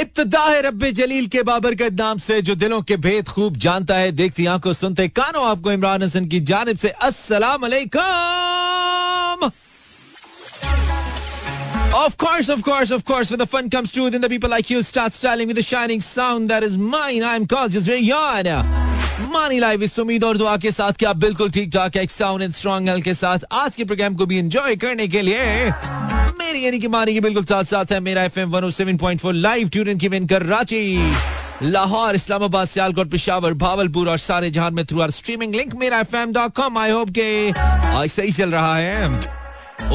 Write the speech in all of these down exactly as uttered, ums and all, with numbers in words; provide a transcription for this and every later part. इब्तिदा है रब्बे जलील के बाबरकत नाम से जो दिलों के भेद खूब जानता है, देखती आंखों सुनते कानों आपको इमरान हसन की जानिब से अस्सलाम अलैकुम. Of course, of course, of course, when the fun comes true, then the people like you start styling with the shining sound that is mine. I'm Kaljas Rayyan. Mani Live इस उम्मीद और दुआ के साथ कि आप बिल्कुल ठीक ठाक एक साउंड एंड स्ट्रॉन्ग हेल्थ के साथ आज के प्रोग्राम को भी एंजॉय करने के लिए मेरी यानी कि मानी के बिल्कुल साथ साथ है Mera F M one O seven point four live tune in की विन कराची, लाहौर, इस्लामाबाद, सियालकोट, पेशावर, भावलपुर और सारे जहां में through our streaming link Mera F M dot com. I hope के आज सही चल रहा है.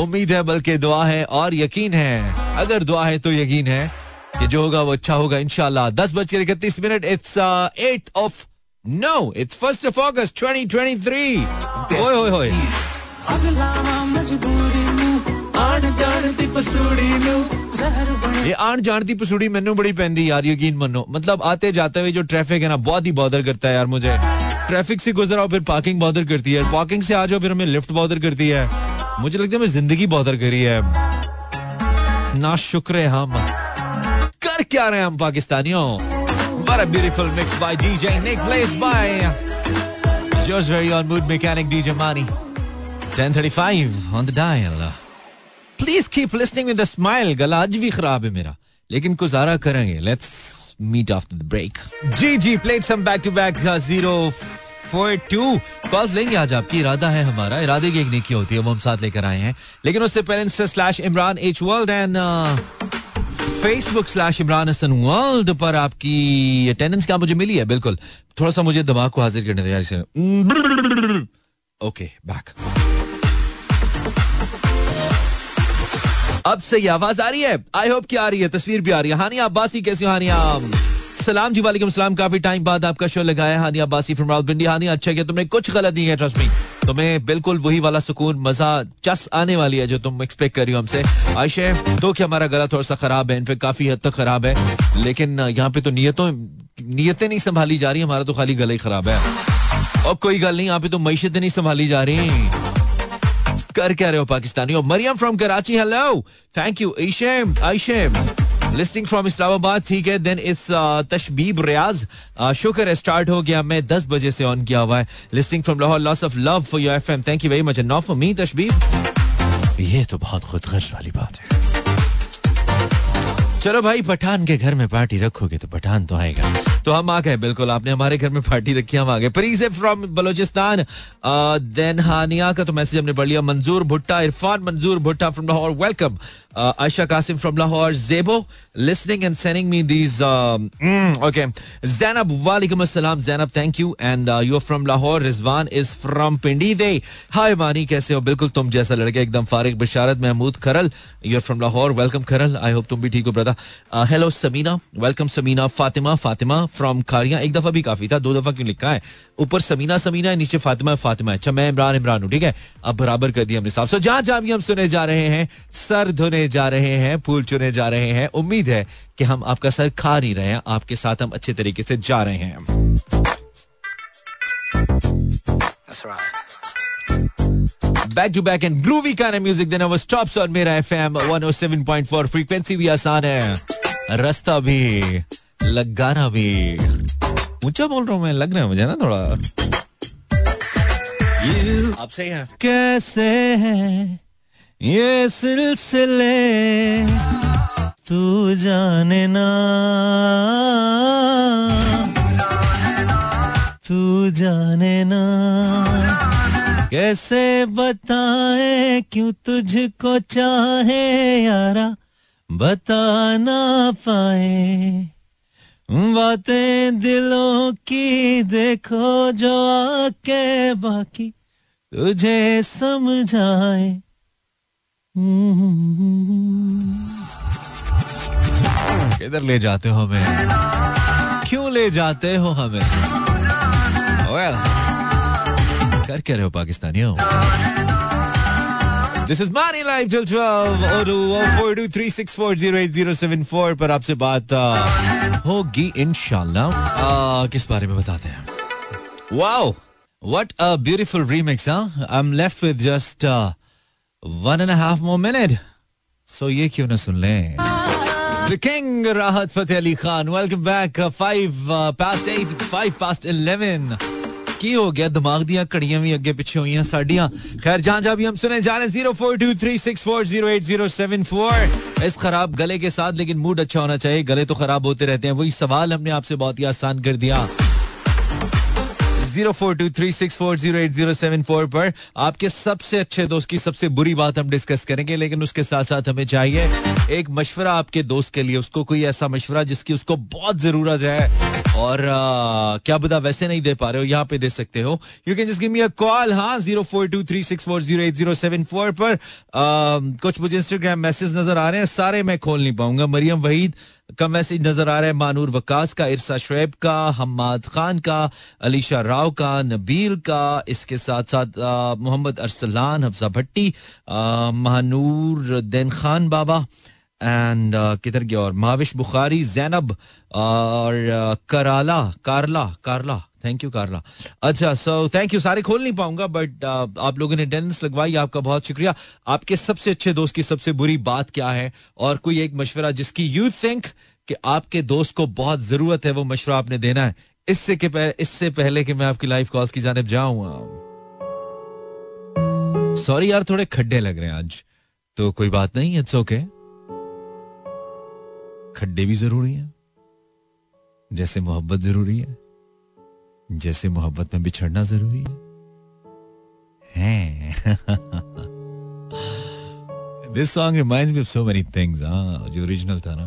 उम्मीद है, बल्कि दुआ है और यकीन है. अगर दुआ है तो यकीन है कि जो होगा वो अच्छा होगा इंशाल्लाह. दस बजकर इकतीस minute. It's eight of no it's first of August twenty twenty three. होय होय होय ये आन जान दी पसूड़ी मैनू बड़ी पैंदी यार, यकीन मनो. मतलब आते जाते हुए जो ट्रैफिक है ना बहुत ही बॉदर करता है यार मुझे. ट्रैफिक से गुजरा फिर पार्किंग बॉदर करती है, पार्किंग से आ जाओ फिर हमें लिफ्ट बॉदर करती है. मुझे लगता है मैं जिंदगी बॉदर करी है ना. शुक्र है हम कर क्या रहे हैं हम पाकिस्तानियों. What a beautiful mix by D J Nick Plays by Joshua on Mood Mechanic D J Mani. ten thirty-five on the dial. Please keep listening with a smile. गला आज भी खराब है मेरा लेकिन गुजारा करेंगे. Let's meet after the break. G G played some back to back zero four two calls लेंगे आज आपकी. इरादा है हमारा, इरादे की एक नेकी होती है वो हम साथ लेकर आए हैं. लेकिन उससे पहले insta slash Imran H world and Facebook slash Imran Hasan world पर आपकी अटेंडेंस क्या मुझे मिली है. बिल्कुल थोड़ा सा मुझे दिमाग को हाजिर करने दे. Okay back. अब सही आवाज आ रही है. आई होप की आ रही है, तस्वीर भी आ रही है. हानिया अब्बासी कैसी हो हानिया? सलाम जी, वालेकुम सलाम. काफी टाइम बाद आपका शो लगाया हानिया अब्बासी फ्रॉम रावलपिंडी. हानिया अच्छा किया तुमने, कुछ गलत नहीं है. ट्रस्ट मी तुम्हें बिल्कुल वही वाला सुकून, मजा, चस आने वाली है जो तुम एक्सपेक्ट कर रही हो हमसे. आयशे तो कि हमारा गला थोड़ा सा खराब है, इनफेक्ट काफी हद तक खराब है, लेकिन यहाँ पे तो नियतों नियतें नहीं संभाली जा रही. हमारा तो खाली गला ही खराब है और कोई गल नहीं. यहाँ पे तो मईशतें नहीं संभाली जा रही. कर क्या रहे हो पाकिस्तानियों? Maryam from Karachi, hello, thank you. Ayesha Ayesha listening from Islamabad, ठीक है. देन इस तशबीब रियाज, शुक्र है स्टार्ट हो गया. मैं दस बजे से ऑन किया हुआ है. Listening from Lahore, lots of love for your FM, thank you very much. And not for me Tashbeeb, ये तो बहुत खुदगर्ज वाली बात है. चलो भाई, पठान के घर में पार्टी रखोगे तो पठान तो आएगा. तो हम आ गए, बिल्कुल आपने हमारे घर में पार्टी रखी, हम आ गए. प्रीज फ्रॉम बलोचिस्तान. देन हानिया का तो मैसेज हमने पढ़ लिया. मंजूर भुट्टा, Irfan Manzoor Bhutta from Lahore, welcome. Ayesha Qasim from Lahore, Zebo listening and sending me these. Okay Zainab, वालेकुम अस्सलाम Zainab, thank you. And you are from Lahore. Rizwan is from Pindi दे. हाय मानी कैसे हो? बिल्कुल तुम जैसा लड़का, एकदम फारिग Basharat. Mahmood Kharal, you are from Lahore, welcome Kharal, I hope तुम भी ठीक हो brother. Hello Samina, welcome Samina. Fatima Fatima from Kharia, एक दफा भी काफी था, दो दफा क्यों लिखा है? ऊपर समीना समीना है, नीचे फातिमा फातिमा. अच्छा, मैं इमरान इमरान हूँ, ठीक है, अब बराबर कर दिया हमने साहब. सो जहाँ जहाँ भी हम सुने जा रहे हैं, सर धुने जा रहे हैं, फूल चुने जा रहे हैं. उम्मीद है कि हम आपका सर खा नहीं रहे हैं, आपके साथ हम अच्छे तरीके से जा रहे हैं. That's right. Back to back and groovy kind of music then our stops on Mera F M one oh seven point four. Frequency भी आसान है, रास्ता भी, लगाना भी. ऊंचा बोल रहा हूँ मैं, लग रहा है मुझे ना थोड़ा. आप सही हैं. कैसे है ये सिलसिले तू जाने ना, तू जाने ना, कैसे बताए क्यों तुझको चाहे यारा, बता ना पाए बातें दिलों की, देखो जो आके बाकी तुझे समझाए. किधर ले जाते हो हमें, क्यों ले जाते हो हमें? well. कर क्या रहे हो पाकिस्तानियों? This is Mani Live till twelve. oh two oh four two three six four oh eight oh seven four पर आपसे बात होगी इंशाल्लाह. किस बारे में बताते हैं? Wow, what a beautiful remix, huh? I'm left with just uh, one and a half more minute. So ये क्यों ना सुन लें? The King Rahat Fateh Ali Khan. Welcome back. five past eight, five past eleven. की हो गया दिमाग दिया कड़ियां भी अगे पीछे हुई हैं साड़ियां. खैर जहां जहां भी हम सुने जा रहे हैं zero four two three six four zero eight zero seven four. इस खराब गले के साथ लेकिन मूड अच्छा होना चाहिए. गले तो खराब होते रहते हैं. वही सवाल हमने आपसे बहुत ही आसान कर दिया. Zero four two three six four zero eight zero seven four पर आपके सबसे अच्छे दोस्त की सबसे बुरी बात हम डिस्कस करेंगे, लेकिन उसके साथ साथ हमें चाहिए एक मशवरा आपके दोस्त के लिए. उसको कोई ऐसा मशवरा जिसकी उसको बहुत जरूरत है और आ, क्या पता वैसे नहीं दे पा रहे हो, यहाँ पे दे सकते हो. You can just give me a call. हाँ, zero four two three six four zero eight zero seven four पर. आ, कुछ मुझे इंस्टाग्राम मैसेज नजर आ रहे हैं, सारे मैं खोल नहीं पाऊंगा. मरियम वहीद का मैसेज नजर आ रहा है, मानूर वकास का, इरसा शुएब का, हम्माद खान का, अलीशा राव का, नबील का, इसके साथ साथ Mohammad Arsalan, Hafza Bhatti, Mahnoor then Khan Baba and uh, किधर गया, और माविश बुखारी, जैनब और uh, कराला कारला कारला थैंक यू कारला. अच्छा, सो थैंक यू. सारे खोल नहीं पाऊंगा बट uh, आप लोगों ने अटेंडेंस लगवाई, आपका बहुत शुक्रिया. आपके सबसे अच्छे दोस्त की सबसे बुरी बात क्या है, और कोई एक मशवरा जिसकी यू थिंक कि आपके दोस्त को बहुत जरूरत है, वो मशवरा आपने देना है. इससे के पह, इससे पहले कि मैं आपकी लाइव कॉल्स की जानिब जाऊं, सॉरी यार थोड़े खड्डे लग रहे हैं आज, तो कोई बात नहीं, इट्स ओके. खड्डे भी जरूरी है जैसे मोहब्बत जरूरी है, जैसे मोहब्बत में बिछड़ना जरूरी है. This song reminds me of so many things. हाँ, जो ओरिजिनल था ना,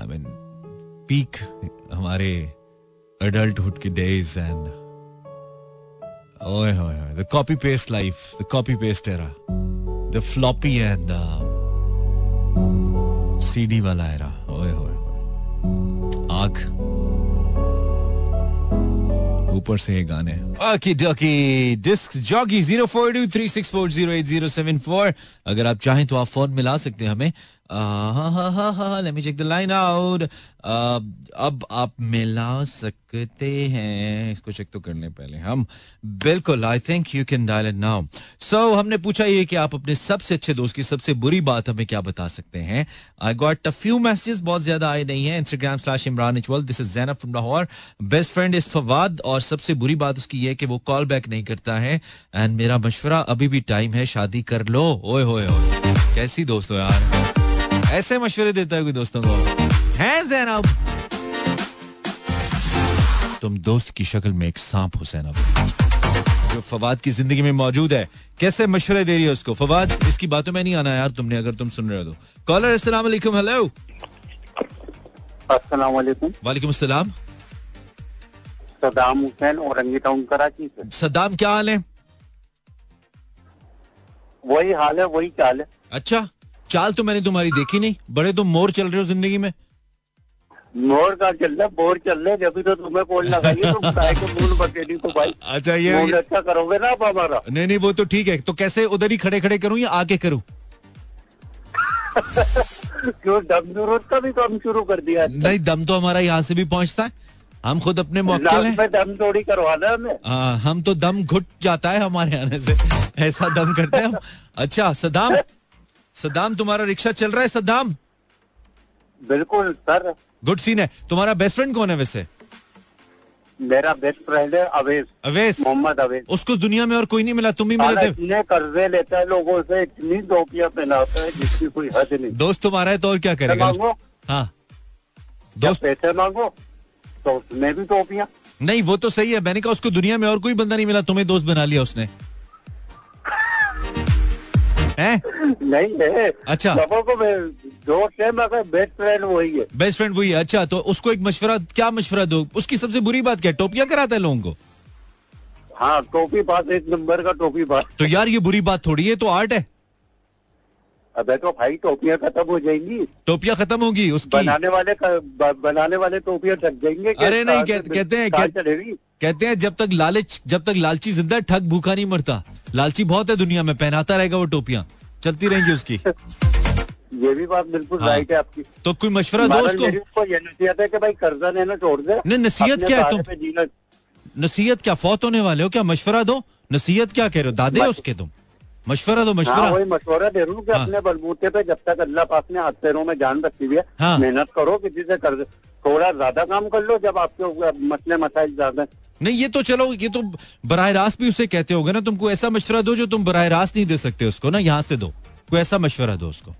आई मीन पीक हमारे एडल्टहुड के डेज एंड ओए होए the copy paste life, the copy paste era, the floppy and CD वाला एरा. ओए होए आग ऊपर से ये गाने. Okey dokey disc jockey zero four two three six four zero eight zero seven four. अगर आप चाहें तो आप फोन मिला सकते हैं हमें. हाँ हाँ हाँ हाँ let me check the line out. अब आप मिला सकते हैं, इसको चेक तो कर लें पहले हम. बिल्कुल, I think you can dial it now. So हमने पूछा ये कि आप अपने सबसे अच्छे दोस्त की सबसे बुरी बात हमें क्या बता सकते हैं. I got a few messages, बहुत ज्यादा आए नहीं है. Instagram slash Imran इचवल, this is Zainab from Lahore, best friend is Fawad और सबसे बुरी बात उसकी ये कि वो कॉल बैक नहीं करता है. एंड मेरा मशवरा, अभी भी टाइम है, शादी कर लो. ओए होए होए कैसी दोस्त हो यार, ऐसे मशवरे देता है कोई दोस्तों को. हैं ज़ैनब, तुम दोस्त की शक्ल में एक सांप हो ज़ैनब, जो फवाद की जिंदगी में मौजूद है. कैसे मशवरे दे रही है उसको. फवाद, इसकी बातों में नहीं आना यार तुमने, अगर तुम सुन रहे हो तो. कॉलर अस्सलाम वालेकुम. हेलो, अस्सलाम वालेकुम. वालेकुम अस्सलाम. सदाम हुसैन औरंगी टाउन कराची से. सदाम, क्या हाल है? वही हाल है, वही चाल है. अच्छा, चाल तो मैंने तुम्हारी देखी नहीं. बड़े तुम मोर चल रहे हो जिंदगी में. मोर का चल रहा, बोर चल रहे. जब तो तुम्हें बोल लगाइए तुम काय के मूल बकेटी को भाई. अच्छा, ये मूल अच्छा करोगे ना आप हमारा. नहीं नहीं वो तो ठीक है. तो कैसे उधर ही खड़े खड़े करूं या आके करूं? क्यों, दम जरूरत का भी काम शुरू कर दिया? नहीं, दम तो हमारा यहाँ से भी पहुँचता है, हम खुद अपने मौके में दम थोड़ी करवाना हमें. हाँ, हम तो दम घुट जाता है हमारे आने से, ऐसा दम करते हैं हम. अच्छा सदाम, सदाम तुम्हारा रिक्शा चल रहा है? सदाम बिल्कुल सर. गुड सीन है. तुम्हारा बेस्ट फ्रेंड कौन है वैसे? मेरा बेस्ट फ्रेंड है अवेस. अवेस, मोहम्मद अवेस. उसको दुनिया में और कोई नहीं मिला, तुम ही मिले थे. इतने कर्जे लेता है लोगों से, इतनी दोपिया पहनाता है जिसकी कोई हद नहीं. दोस्त तुम्हारा है तो और क्या करेगा. हाँ, दोस्त पैसे मांगो तो उसमें भी दोपिया. नहीं वो तो सही है, मैंने कहा उसको दुनिया में और कोई बंदा नहीं मिला, तुम्हें दोस्त बना लिया उसने. है? नहीं है. अच्छा, लोगों को दोस्त है मगर बेस्ट फ्रेंड वही है. बेस्ट फ्रेंड वही है. अच्छा, तो उसको एक मशवरा, क्या मशवरा दो? उसकी सबसे बुरी बात क्या है? टोपियां कराता है लोगों को. हाँ, टोपी बात एक नंबर का टोपी बात. तो यार ये बुरी बात थोड़ी है, तो आर्ट है. अबे तो भाई टोपियां खत्म हो जाएंगी. टोपियां खत्म होगी उसकी, बनाने वाले बनाने वाले टोपियां ठग जाएंगे. अरे नहीं, कहते हैं कहते हैं जब तक लालच जब तक लालची जिंदा है ठग भूखा नहीं मरता. लालची बहुत है दुनिया में, पहनाता रहेगा वो टोपियां, चलती रहेंगी उसकी. ये भी बात बिल्कुल राइट है आपकी. तो कोई मशवरा दो उसको. ये नसीहत है कि भाई कर्जा लेना छोड़ दे. नहीं, नसीहत क्या है? तुम नसीहत क्या, फौत होने वाले हो क्या? मशवरा दो, नसीहत क्या कह रहे हो? दादे उसके तुम. मशवरा तो मशवरा, वही मशवरा दे रहा हूँ कि अपने बलबूते पे जब तक अल्लाह पाक ने हाथ पैरों में जान रखी हुई है मेहनत करो, किसी से कर थोड़ा ज्यादा काम कर लो जब आपके मसले मसाइल ज्यादा। नहीं ये तो चलो, ये तो बराह रास्त भी उसे कहते होगा ना, तुमको ऐसा मशवरा दो जो तुम बराह रास्त नहीं दे सकते उसको ना, यहाँ से दो कोई ऐसा मशवरा दो उसको,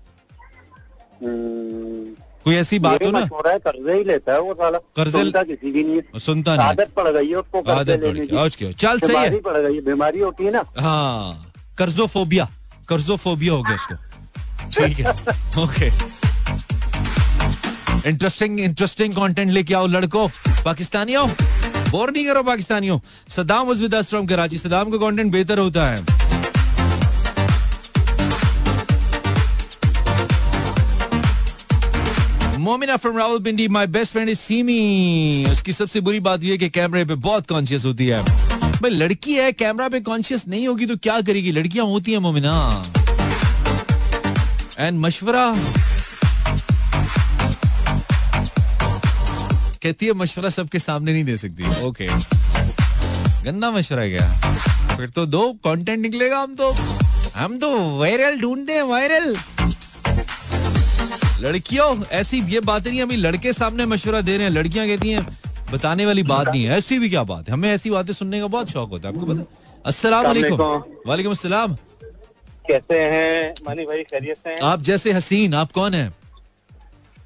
कोई ऐसी बात हो ना। कर्जे ही लेता है वो साला, कर्जे किसी भी नहीं सुनता, नहीं आदत पड़ गई है उसको, आदत पड़ गई है, चल सही है, पड़ गई है बीमारी होती है ना, हाँ कर्जोफोबिया, कर्जोफोबिया हो गया उसको। ठीक है ओके, इंटरेस्टिंग इंटरेस्टिंग कंटेंट लेके आओ लड़को, पाकिस्तानियों बोर नहीं करो पाकिस्तानियों। Saddam was with us from Karachi, Saddam का कंटेंट बेहतर होता है। Momina from Rawalpindi, my best friend is Seemi, उसकी सबसे बुरी बात यह है कि कैमरे पे बहुत कॉन्शियस होती है। भाई लड़की है, कैमरा पे कॉन्शियस नहीं होगी तो क्या करेगी, लड़कियां होती हैं मोमिना। एंड मशवरा कहती है मशवरा सबके सामने नहीं दे सकती। ओके गंदा मशवरा क्या, फिर तो दो कंटेंट निकलेगा, हम तो हम तो वायरल ढूंढते हैं, वायरल। लड़कियों ऐसी ये बात नहीं, अभी लड़के सामने मशवरा दे रहे हैं, लड़कियां कहती हैं बताने वाली बात नहीं है, ऐसी भी क्या बात है, हमें ऐसी बातें सुनने का बहुत शौक होता है। आपको पता, अस्सलाम वालेकुम। वालेकुम अस्सलाम, कैसे हैं मानी भाई, खैरियत से हैं? आप जैसे हसीन, आप कौन है?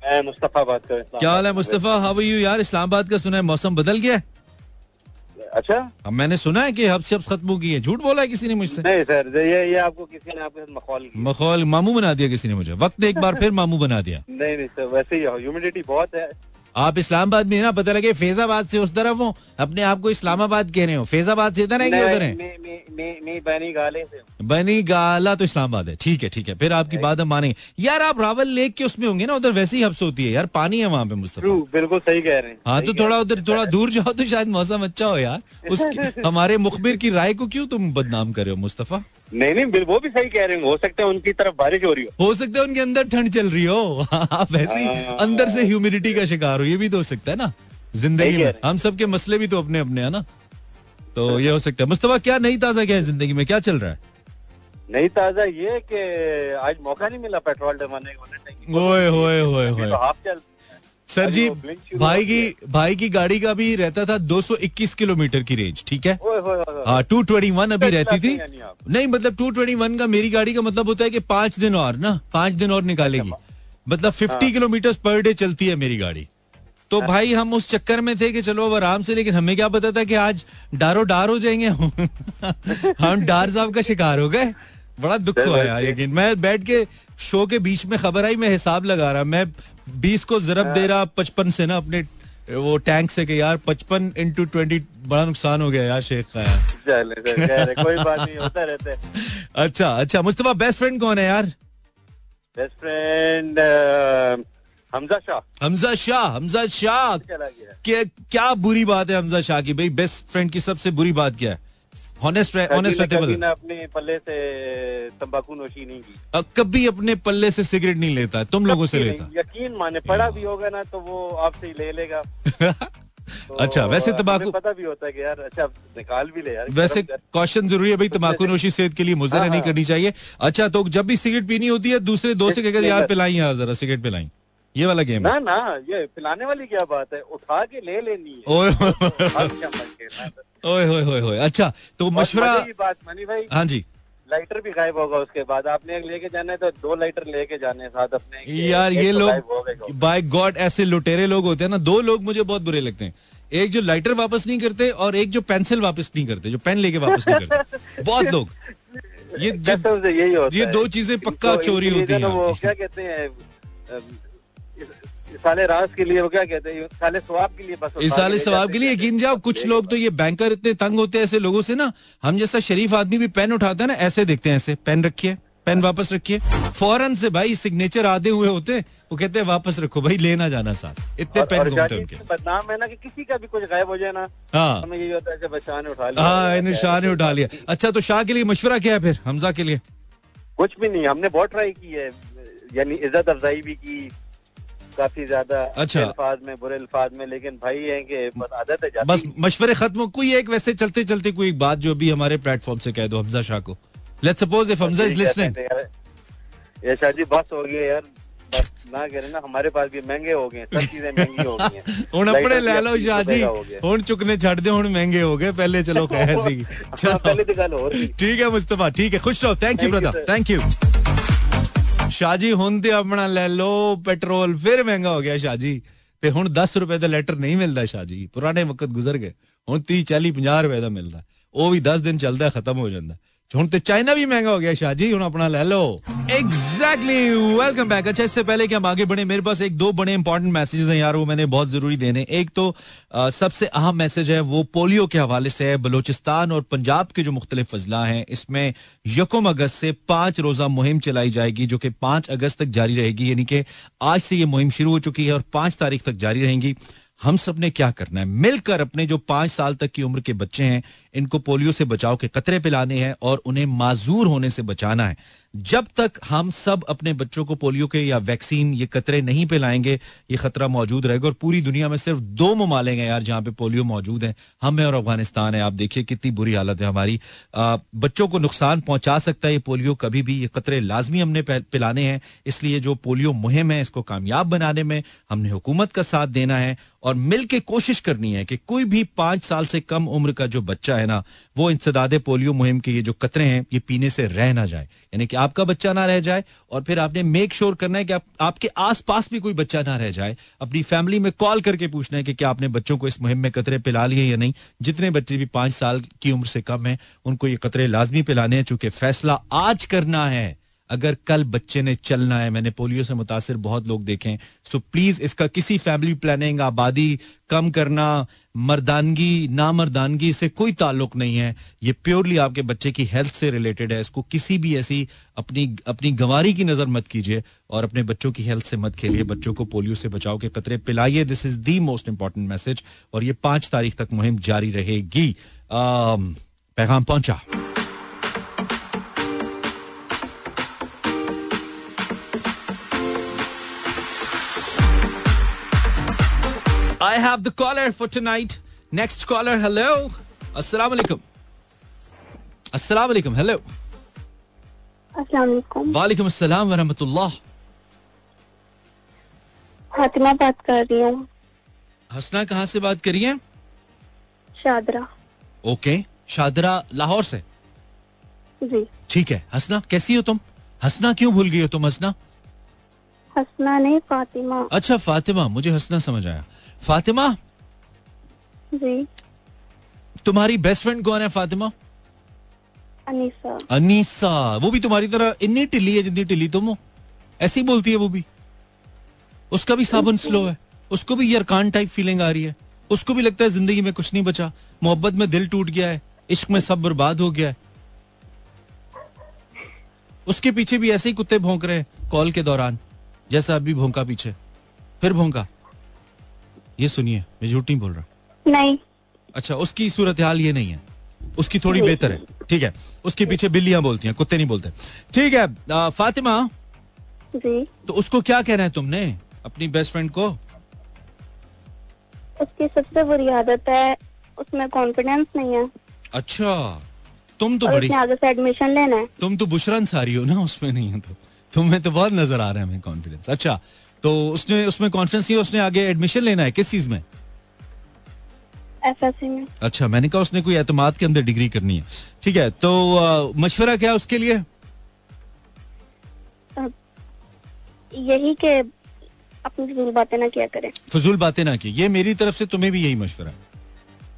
मैं मुस्तफा बात कर रहा हूं। क्या हाल है मुस्तफा, हाउ आर यू यार? इस्लामाबाद का सुना है मौसम बदल गया है? अच्छा, अब मैंने सुना है कि अब से अब खत्म हो गई है, झूठ बोला है किसी ने मुझसे? नहीं सर, ये ये आपको किसी ने आपके साथ मखौल की, मखौल मामू बना दिया किसी ने मुझे, वक्त ने एक बार फिर मामू बना दिया। नहीं नहीं सर, वैसे ही ह्यूमिडिटी बहुत है। आप इस्लामाबाद में ना, पता लगे फैजाबाद से उस तरफ हो, अपने आप को इस्लामाबाद कह रहे हो, फैजाबाद से इधर है, बनी गाला तो इस्लामाबाद है। ठीक है ठीक है, फिर आपकी बात हम मानेंगे। यार आप रावल लेक के उसमें होंगे ना, उधर वैसे ही हब्स होती है यार, पानी है वहाँ पे मुस्तफा। बिल्कुल सही कह रहे हैं। हाँ तो थोड़ा उधर थोड़ा दूर जाओ तो शायद मौसम अच्छा हो यार। उसकी हमारे मुखबिर की राय को क्यों तुम बदनाम कर रहे हो मुस्तफा? नहीं नहीं वो भी सही कह रहे हैं, हो सकता है उनकी तरफ बारिश हो रही हो, हो सकता है उनके अंदर ठंड चल रही हो, आप वैसे ही अंदर से ह्यूमिडिटी का शिकार हो, ये भी तो हो सकता है ना जिंदगी में। हम सबके मसले भी तो अपने अपने है ना, तो ये हो सकता है। मुस्तफा क्या नहीं ताज़ा क्या है जिंदगी में, क्या चल रहा है? नहीं ताज़ा ये कि आज मौका नहीं मिला पेट्रोल डलवाने का। सर जी भाई की भाई की गाड़ी का भी रहता था दो सौ इक्कीस किलोमीटर की रेंज, ठीक है, हाँ दो सौ इक्कीस अभी रहती थी, नहीं मतलब दो सौ इक्कीस का मेरी गाड़ी का मतलब होता है कि पांच दिन और ना, पांच दिन और निकालेगी, मतलब पचास किलोमीटर पर डे चलती है मेरी गाड़ी। तो भाई हम उस चक्कर में थे कि चलो अब आराम से, लेकिन हमें क्या पता था कि आज डारो डार हो जाएंगे हम हम डार साहब का शिकार हो गए, बड़ा दुख हुआ यार। लेकिन मैं बैठ के शो के बीच में खबर आई, मैं हिसाब लगा रहा, मैं बीस को जरब दे रहा पचपन से ना, अपने वो टैंक से कि यार पचपन इंटू ट्वेंटी बड़ा नुकसान हो गया यार शेख का यार। कोई बात नहीं, होता रहता है। अच्छा अच्छा मुस्तफा, बेस्ट फ्रेंड कौन है यार? Best friend Hamza Shah. हमजा शाह, हमजा शाह क्या बुरी बात है हमजा शाह की भाई? बेस्ट फ्रेंड की सबसे बुरी बात क्या है? Honest, honest अपने पल्ले से तंबाकू नोशी नहीं की, कभी अपने पल्ले से सिगरेट नहीं लेता, तुम लोगों से लेता, यकीन माने पड़ा भी होगा ना तो वो आपसे ही ले लेगा। तो अच्छा, वैसे तंबाकू पता भी होता है कि यार अच्छा निकाल भी ले यार, वैसे कॉशन जरूरी है भाई, तंबाकू नोशी सेहत के लिए मुजर नहीं करनी चाहिए। अच्छा तो जब भी सिगरेट पीनी होती है दूसरे दोस्त से कहकर यार पिलाई यार जरा सिगरेट पिलाई, ये वाला गेम ना ना, ये पिलाने वाली क्या बात है, उठा के ले लेनी है। ओए ओए ओए ओए ओए। अच्छा तो मशवरा बात मनी भाई, हाँ जी, लाइटर भी गायब होगा उसके बाद, आपने लेके जाना है तो दो लाइटर लेके जाने साथ अपने यार। ये लोग बाय गॉड ऐसे लुटेरे लोग होते हैं ना, दो लोग मुझे बहुत बुरे लगते हैं, एक जो लाइटर वापस नहीं करते और एक जो पेंसिल वापस नहीं करते, जो पेन लेके वापस नहीं करते, बहुत लोग ये यही होता, ये दो चीजें पक्का चोरी होती है। वो क्या कहते हैं साले राज के लिए, वो क्या कहते हैं साले सवाब के लिए, बस साले सवाब के लिए यकीन जाओ। कुछ लोग तो ये बैंकर इतने तंग होते हैं ऐसे लोगों से ना, हम जैसा शरीफ आदमी भी पेन उठाता है ना ऐसे देखते हैं, ऐसे पेन रखिए, पेन वापस रखिए फौरन से, भाई सिग्नेचर आधे हुए होते, वो कहते हैं वापस रखो भाई, लेना जाना साथ, इतने पेन घूमते हैं उनके। बदनाम है ना कि किसी का भी कुछ गायब हो जाए ना, हाँ हमें यही होता है कि शाह ने उठा लिया, हाँ शाह ने उठा लिया। अच्छा तो शाह के लिए मशवरा क्या है फिर हमजा के लिए? कुछ भी नहीं, हमने बहुत ट्राई की है, यानी इज्जत अफजाई भी की काफी ज्यादा, अच्छा अल्फाज में बुरे अल्फाज में, लेकिन भाई है कि बस आदत है, बस मशवरे खत्म हो। कोई एक वैसे चलते चलते कोई एक बात जो भी हमारे प्लेटफॉर्म से कह दो हमजा शाह को, Let's suppose if Hamza is listening. ये शादी बस हो गई यार, बस ना करे ना, हमारे पास भी महंगे हो गए, सब चीजें महंगी हो गई हैं। हुन अपने ले लो शादी, हुन चुकने छड़ दे, हुन महंगे हो गए, पहले चलो खैर सी। चलो पहले तो गल हो रही। ठीक है मुस्तफा, ठीक है, खुश रहो, thank you brother, thank you. Shahji हुन ते अपना ले लो, पेट्रोल फिर महंगा हो गया शाहजी, ते हुन दस रुपए दा लीटर नहीं मिलदा शाहजी, पुराने वक्त गुजर गए, हुन तीस चालीस पचास रुपए दा मिलदा, ओह भी दस दिन चलदा खत्म हो जांदा। हुन तो चाइना भी महंगा हो गया शाहजी, हुन अपना ले लो। Exactly, welcome back. अच्छा, इससे पहले कि हम आगे बढ़े, मेरे पास एक दो बड़े इंपॉर्टेंट मैसेजेस हैं यार, वो मैंने बहुत जरूरी देने। एक तो आ, सबसे अहम मैसेज है वो पोलियो के हवाले से है। बलोचिस्तान और पंजाब के जो मुख्तलिफ अजला हैं, इसमें यकम अगस्त से पांच रोजा मुहिम चलाई जाएगी जो कि पांच अगस्त तक जारी रहेगी, यानी कि आज से ये मुहिम शुरू हो चुकी है और पांच तारीख तक जारी रहेगी। हम सब ने क्या करना है, मिलकर अपने जो पांच साल तक की उम्र के बच्चे हैं इनको पोलियो से बचाव के कतरे पिलाने हैं और उन्हें माजूर होने से बचाना है। जब तक हम सब अपने बच्चों को पोलियो के या वैक्सीन ये कतरे नहीं पिलाएंगे, ये खतरा मौजूद रहेगा। और पूरी दुनिया में सिर्फ दो ममालिक हैं यार जहाँ पे पोलियो मौजूद है, हम है और अफगानिस्तान है। आप देखिए कितनी बुरी हालत है हमारी। आ, बच्चों को नुकसान पहुंचा सकता है ये पोलियो कभी भी, ये कतरे लाजमी हमने पिलाने हैं। इसलिए जो पोलियो मुहिम है इसको कामयाब बनाने में हमने हुकूमत का साथ देना है और मिलके कोशिश करनी है कि कोई भी पांच साल से कम उम्र का जो बच्चा है ना, वो इंसदादे पोलियो मुहिम के ये जो कतरे हैं ये पीने से रह ना जाए, यानी कि आपका बच्चा ना रह जाए। और फिर आपने मेक श्योर करना है कि आप, आपके आसपास भी कोई बच्चा ना रह जाए। अपनी फैमिली में कॉल करके पूछना है कि क्या आपने बच्चों को इस मुहिम में कतरे पिला लिए या नहीं। जितने बच्चे भी पांच साल की उम्र से कम है उनको ये कतरे लाजमी पिलाने हैं, चूंकि फैसला आज करना है, अगर कल बच्चे ने चलना है। मैंने पोलियो से मुतासिर बहुत लोग देखे हैं, सो प्लीज इसका किसी फैमिली प्लानिंग, आबादी कम करना, मर्दानगी ना मर्दानगी से कोई ताल्लुक नहीं है। ये प्योरली आपके बच्चे की हेल्थ से रिलेटेड है, इसको किसी भी ऐसी अपनी अपनी गंवारी की नजर मत कीजिए और अपने बच्चों की हेल्थ से मत खेलिए। बच्चों को पोलियो से बचाव के कतरे पिलाइए, this is the most important message. और ये पांच तारीख तक मुहिम जारी रहेगी। पैगाम पहुंचा। I have the caller for tonight. Next caller, hello. Assalamualaikum. Assalamualaikum, hello. Assalamualaikum. Waalaikum assalam wa rahmatullah. Hasna बात कर रही हूँ. हसना कहाँ से बात कर रही हैं? शादरा. Okay, शादरा लाहौर से. जी. ठीक है, हसना कैसी हो तुम? हसना क्यों भूल गई हो तुम हसना? हसना नहीं फातिमा. अच्छा फातिमा, मुझे हसना समझ आया। फातिमा जी, तुम्हारी बेस्ट फ्रेंड कौन है फातिमा? अनीसा. अनीसा, वो भी तुम्हारी तरह इतनी टिल्ली है जितनी टिल्ली तुम हो, ऐसी बोलती है वो भी। उसका भी साबुन स्लो है, उसको भी यरकान टाइप फीलिंग आ रही है, उसको भी लगता है जिंदगी में कुछ नहीं बचा, मोहब्बत में दिल टूट गया है, इश्क में सब बर्बाद हो गया है। उसके पीछे भी ऐसे ही कुत्ते भौंक रहे हैं कॉल के दौरान, जैसा अभी भौंका, पीछे फिर भौंका। ये सुनिए, मैं झूठ नहीं बोल रहा। नहीं। अच्छा, उसकी सूरत हाल ये नहीं है, उसकी थोड़ी बेहतर है, ठीक है। उसके पीछे बिल्लियां बोलती हैं, कुत्ते नहीं बोलते, ठीक है। आ, फातिमा जी, तो उसको क्या कहना है तुमने अपनी बेस्ट फ्रेंड को? उसकी सबसे बुरी आदत है, उसमें कॉन्फिडेंस नहीं है। अच्छा, तुम तो बड़ी आदत से एडमिशन लेना है, तुम तो बुशरा अंसारी हो ना, उसमें नहीं है, तो तुम्हें तो बहुत नजर आ रहा है हमें कॉन्फिडेंस। अच्छा, तो उसने उसमें कॉन्फ्रेंस नहीं, उसने आगे एडमिशन लेना है किस चीज में? एफएससी में। अच्छा, मैंने कहा उसने कोई एतमाद के अंदर डिग्री करनी है, ठीक है। तो आ, मशवरा क्या है उसके लिए? यही कि अपनी फजूल बातें ना किया करें। फजूल बातें ना की, ये मेरी तरफ से तुम्हें भी यही मशवरा है।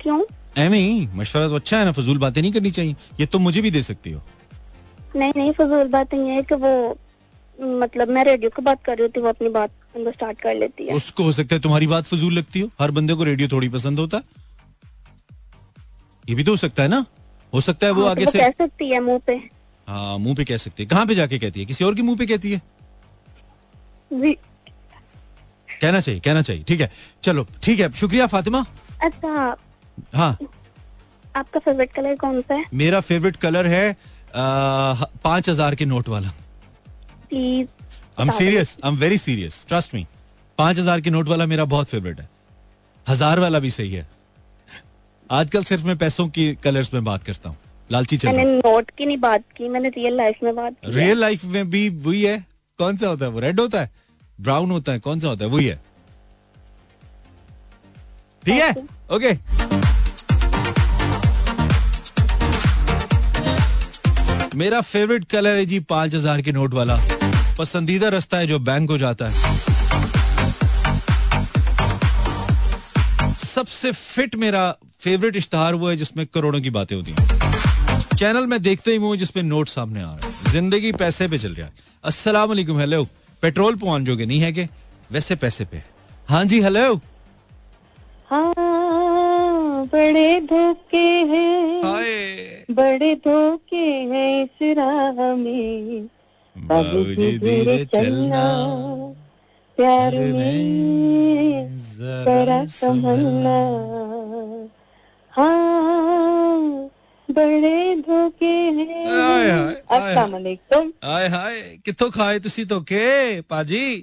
क्यों? एमी मशवरा तो अच्छा है ना, फजूल बातें नहीं करनी चाहिए। ये तुम मुझे भी दे सकती हो। नहीं नहीं, फजूल बातें ये है कि वो, मतलब मैं रेडियो की बात कर रही थी, वो अपनी बात स्टार्ट कर लेती है। उसको हो सकता है तुम्हारी बात फजूल लगती हो, हर बंदे को रेडियो थोड़ी पसंद होता है, ये भी तो हो सकता है ना। हो सकता है वो आगे से कह सकती है मुंह पे। हाँ, मुंह पे कह सकती है। कहाँ पे जाके कहती है? किसी और के मुंह पे कहती है जी। कहना चाहिए, कहना चाहिए, ठीक है। चलो ठीक है, शुक्रिया फातिमा। अच्छा हाँ, आपका फेवरेट कलर कौन सा है? मेरा फेवरेट कलर है पाँच हजार के नोट वाला। Please, I am serious, I am very serious, trust me. पांच हजार के नोट वाला मेरा बहुत फेवरेट है, हजार वाला भी सही है। आजकल सिर्फ मैं पैसों की कलर्स में बात करता हूँ। लालची चल रहा है। मैंने नोट की नहीं बात की, मैंने रियल लाइफ में बात की। रियल लाइफ में भी वही है, कौन सा होता है वो? रेड होता है, ब्राउन होता है, कौन सा होता है? वही है। ठीक है, ओके। मेरा फेवरेट कलर है जी पांच हजार के नोट वाला। पसंदीदा रास्ता है जो बैंक को जाता है। सबसे फिट मेरा फेवरेट इश्तहार हुआ है जिसमें करोड़ों की बातें होती हैं। चैनल में देखते ही हूँ जिसमें नोट सामने आ रहा है। जिंदगी पैसे पे चल रहा है। अस्सलाम वालेकुम, हेलो। पेट्रोल पहुंच जोगे नहीं है के वैसे पैसे पे। हाँ जी, हेलो। हाँ, बड़े धोखे हैं, बड़े धोखे हैं इस राह में, बाबूजी धीरे चलना, प्यार में जरा संभलना। हाँ, बड़े धोखे हैं। अस्सलाम वालेकुम। हाय हाय, कितों खाए तुसी धोखे पाजी?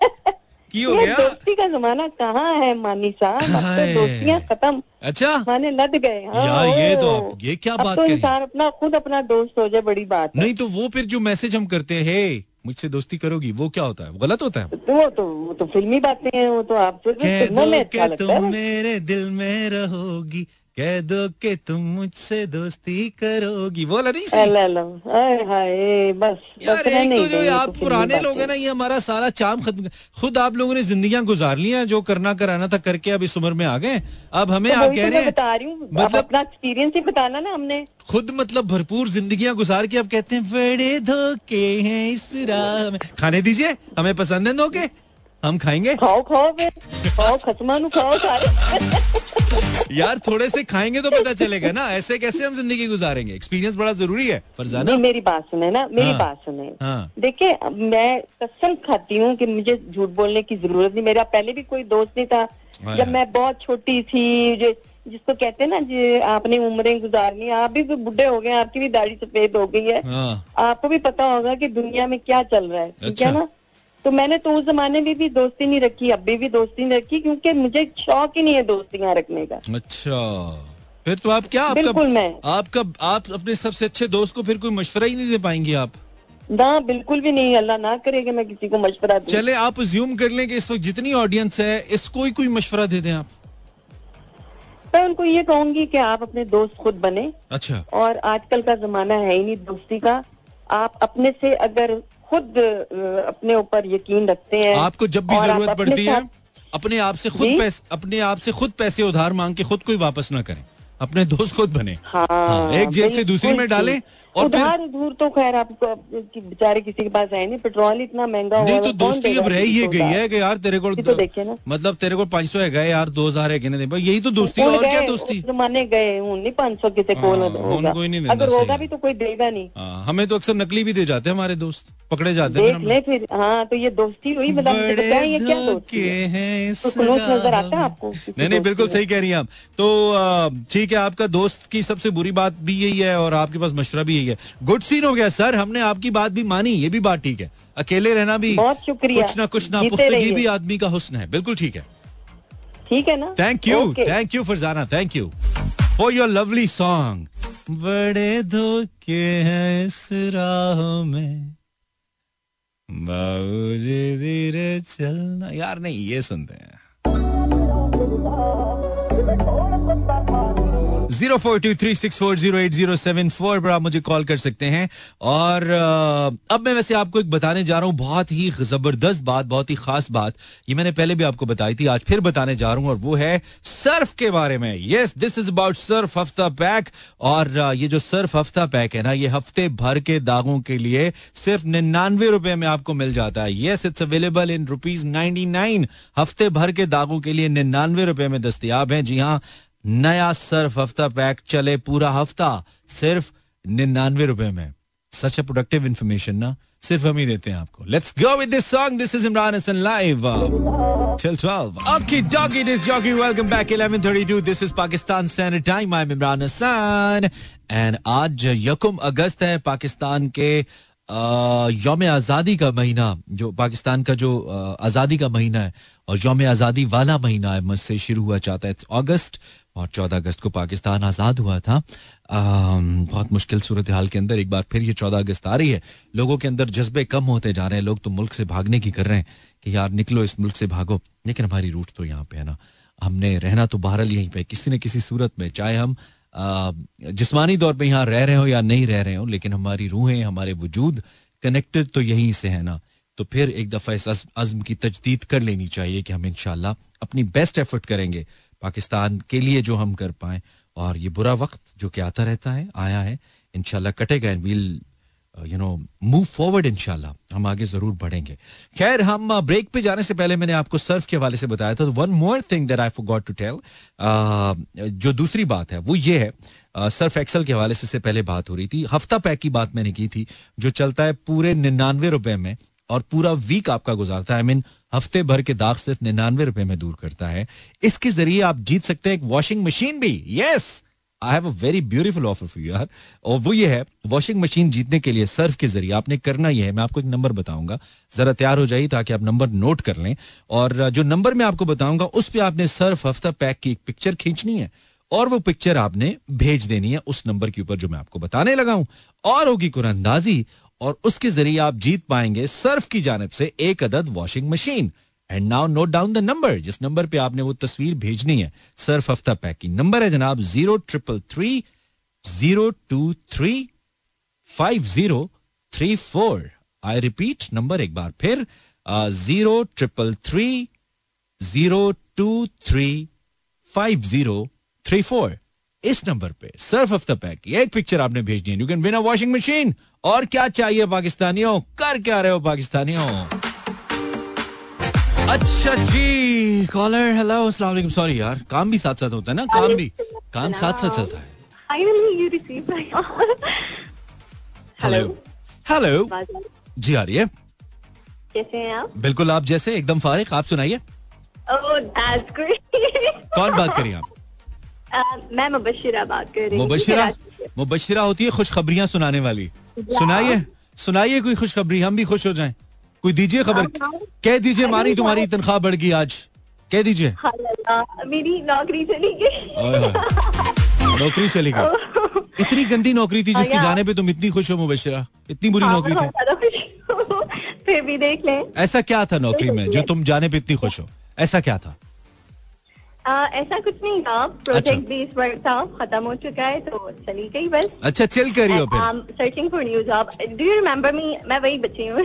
की हो गया? दोस्ती का जमाना कहाँ है मानी साहब, अब तो दोस्तियाँ खत्म। अच्छा, माने लद गए। हाँ, यार ये तो आप ये क्या बात करें, इंसान अपना खुद अपना दोस्त हो जाए बड़ी बात है। नहीं तो वो फिर जो मैसेज हम करते हैं मुझसे दोस्ती करोगी वो क्या होता है? वो गलत होता है। वो तो वो तो फिल्मी बातें हैं, वो तो आप फिल्मों में अच्छा लगता है। तुम मेरे दिल में रहोगी, कह दो कि तुम मुझसे दोस्ती करोगी, वो लड़ी से। हाय बस यार, एक तो जो आप तो पुराने लोग हैं ना, ये हमारा सारा चाम खत्म। खुद आप लोगों ने जिंदगियां गुजार ली हैं, जो करना कराना था करके अब इस उम्र में आ गए। अब हमें तो आप कह रहे हैं, बता रही हूँ मतलब अपना एक्सपीरियंस ही बताना ना। हमने खुद मतलब भरपूर जिंदगियां गुजार के अब कहते हैं बड़े धोखे हैं इस राह में। खाने दीजिए, हमें पसंद है धोखे, हम खाएंगे। खाओ खाओ खाओ खत्म खाओ सारे यार, थोड़े से खाएंगे तो पता चलेगा ना, ऐसे कैसे हम जिंदगी गुजारेंगे। एक्सपीरियंस बड़ा जरूरी है फरजाना। मेरी बात सुने ना, मेरी हाँ, बात सुने हाँ। देखिए, मैं कसम खाती हूँ कि मुझे झूठ बोलने की जरूरत नहीं। मेरा पहले भी कोई दोस्त नहीं था। हाँ, जब मैं बहुत छोटी थी, जो जिसको कहते हैं ना जी, आपने उम्रें गुजारनी। आप भी बुढ़े हो गए, आपकी भी दाढ़ी सफेद हो गई है, आपको भी पता होगा कि दुनिया में क्या चल रहा है, ठीक है ना। तो मैंने तो उस जमाने में भी दोस्ती नहीं रखी, अभी भी दोस्ती नहीं रखी, क्योंकि मुझे शौक ही नहीं है दोस्तियाँ रखने का। अच्छा, फिर तो आप क्या आपका, मैं। आपका आप अपने सबसे अच्छे दोस्त को फिर कोई मशवरा ही नहीं दे पाएंगी आप ना? बिल्कुल भी नहीं, अल्लाह ना करे कि मैं किसी को मशवरा दूं। चले आप अज्यूम कर लें कि इस वक्त जितनी ऑडियंस है इसको ही कोई मशवरा दे दें आप। मैं उनको ये कहूँगी कि आप अपने दोस्त खुद बने। अच्छा, और आजकल का जमाना है ही नहीं दोस्ती का। आप अपने से अगर खुद अपने ऊपर यकीन रखते हैं, आपको जब भी जरूरत पड़ती है अपने आप से खुद पैसे अपने आप से खुद पैसे उधार मांग के खुद कोई वापस ना करें। अपने दोस्त खुद बने। हाँ, हाँ, एक जेब से दूसरी में डालें। और उधार उधूर तो खैर आपको बेचारे किसी के पास है नहीं, पेट्रोल इतना महंगा हुआ है। तो दोस्ती अब रह ही गई है कि यार तेरे को मतलब तेरे को पाँच सौ है गए यार, दो हजार है गए, यही तो दोस्ती। और क्या दोस्ती माने गए नहीं, पाँच सौ किसी को नहीं, अगर होगा भी तो कोई देगा नहीं। हमें तो अक्सर नकली भी दे जाते हैं हमारे दोस्त, पकड़े जाते हैं फिर। हाँ, तो ये दोस्ती हुई मतलब ये क्या दोस्ती है? नजर आता है आपको? नहीं नहीं, बिल्कुल सही कह रही है आप। तो ठीक है, आपका दोस्त की सबसे बुरी बात भी यही है और आपके पास मशवरा भी यही है। गुड सीन हो गया सर, हमने आपकी बात भी मानी, ये भी बात ठीक है। अकेले रहना भी, बहुत शुक्रिया, कुछ ना कुछ ना पुख्तगी भी आदमी का हुस्न है। बिल्कुल ठीक है, ठीक है ना। Thank you, thank you Farzana, thank you for your lovely song. बड़े धोखे हैं इस राह में, बाबूजी धीरे चलना। यार नहीं, ये सुनते हैं। Zero four two three six four zero eight zero seven four पर आप मुझे कॉल कर सकते हैं। और अब मैं वैसे आपको एक बताने जा रहा हूँ, बहुत ही जबरदस्त बात, बहुत ही खास बात। ये मैंने पहले भी आपको बताई थी, आज फिर बताने जा रहा हूँ, और वो है सर्फ के बारे में। Yes, this is about Surf हफ्ता पैक। और ये जो सर्फ हफ्ता पैक है ना, ये हफ्ते भर के दागों के लिए सिर्फ निन्यानवे रुपए में आपको मिल जाता है। Yes, it's available in rupees ninety nine. हफ्ते भर के दागों के लिए निन्यानवे रुपए में दस्तियाब है। जी हाँ, नया सर्फ हफ्ता पैक चले पूरा हफ्ता सिर्फ निन्यानवे रुपए में। सच अ प्रोडक्टिव इंफॉर्मेशन ना, सिर्फ हम ही देते हैं आपको। Let's go with this song, this is Imran Hasan live till twelve. Okay doggy, this jockey, welcome back. Eleven thirty two, this is Pakistan standard time. I am Imran Hasan and आज यकुम अगस्त है, पाकिस्तान के यौम आज़ादी का महीना, जो पाकिस्तान का जो आज़ादी का महीना है और यौम आज़ादी वाला महीना मुझसे शुरू हुआ चाहता है अगस्त, और चौदह अगस्त को पाकिस्तान आज़ाद हुआ था. बहुत मुश्किल सूरत हाल के अंदर एक बार फिर ये चौदह अगस्त आ रही है. लोगों के अंदर जज्बे कम होते जा रहे हैं. लोग तो मुल्क से भागने की कर रहे हैं कि यार निकलो इस मुल्क से, भागो. लेकिन हमारी रूट तो यहाँ पे है ना, हमने रहना तो बहरहाल यहीं पे किसी न किसी सूरत में, चाहे हम जिस्मानी तौर पर यहाँ रह रहे हो या नहीं रह रहे हो, लेकिन हमारी रूहें, हमारे वजूद कनेक्टेड तो यहीं से है ना. तो फिर एक दफ़ा इस अज़्म की तजदीद कर लेनी चाहिए कि हम इंशाल्लाह अपनी बेस्ट एफर्ट करेंगे पाकिस्तान के लिए जो हम कर पाएँ. और ये बुरा वक्त जो कि आता रहता है, आया है, इंशाल्लाह कटेगा. And we'll you know move forward, इंशाल्लाह हम आगे ज़रूर बढ़ेंगे. खैर, हम ब्रेक पे जाने से पहले मैंने आपको सर्फ के हवाले से बताया था. One more thing that I forgot to tell, जो दूसरी बात है वो ये है, सर्फ एक्सल के हवाले से, से पहले बात हो रही थी. हफ्ता पैक की बात मैंने की थी जो चलता है पूरे निन्यानवे रुपए में और पूरा वीक आपका गुजारता है. आई मीन हफ्ते भर के दाग सिर्फ निन्यानवे रुपए में दूर करता है. इसके जरिए आप जीत सकते हैं एक वॉशिंग मशीन भी. Yes, I have a very beautiful offer for you यार. और वो ये है, वॉशिंग मशीन जीतने के लिए सर्फ के जरिए आपने करना यह है, मैं आपको एक नंबर बताऊंगा, जरा तैयार हो जाइए ताकि आप नंबर नोट कर लें. और जो नंबर मैं आपको बताऊंगा उस पर आपने सर्फ हफ्ता पैक की एक पिक्चर खींचनी है और वो पिक्चर आपने भेज देनी है उस नंबर के ऊपर जो मैं आपको बताने लगा हूं, और होगी कुरानंदाजी और उसके जरिए आप जीत पाएंगे सर्फ की जानिब से एक अदद washing machine. And now note down the number, जिस नंबर पे आपने वो तस्वीर भेजनी है सर्फ हफ्ता पैक की. नंबर है जनाब zero triple three zero two three five zero three four. I repeat, number एक बार फिर zero triple three zero two three five zero three four. इस नंबर पे सर्फ हफ्ता पैक की एक पिक्चर आपने भेजनी है. You can win a washing machine. और क्या चाहिए पाकिस्तानियों, कर क्या रहे हो पाकिस्तानियों? अच्छा जी, कॉलर हेलो, अस्सलाम वालेकुम. सॉरी यार, काम भी साथ साथ होता है ना, काम भी काम साथ साथ चलता है. हेलो हेलो जी, आ रही है? कैसे हैं आप? बिल्कुल आप जैसे, एकदम फारिग. आप सुनाइए. कौन बात करिए आप? मैं मुबशिरा बात कर रही हूँ. मुबशिरा मुबशिरा होती है खुशखबरियाँ सुनाने वाली. सुनाइए सुनाइए कोई खुशखबरी, हम भी खुश हो जाएं. कोई दीजिए खबर, कह दीजिए मानी तुम्हारी तनख्वाह बढ़ गई आज, कह दीजिए. मेरी नौकरी चली गई. नौकरी चली गई? इतनी गंदी नौकरी थी जिसकी जाने पे तुम इतनी खुश हो मुबशिरा? इतनी बुरी नौकरी थी? फिर भी देख लें, ऐसा क्या था नौकरी में जो तुम जाने पे इतनी खुश हो? ऐसा क्या था? आ, ऐसा कुछ नहीं था. प्रोजेक्ट भी इस वर्ष था, खत्म हो चुका है तो चली गई बस. अच्छा, चिल कर रही हो फिर? um, searching for new job. Do you remember me? मैं वही बच्ची हूँ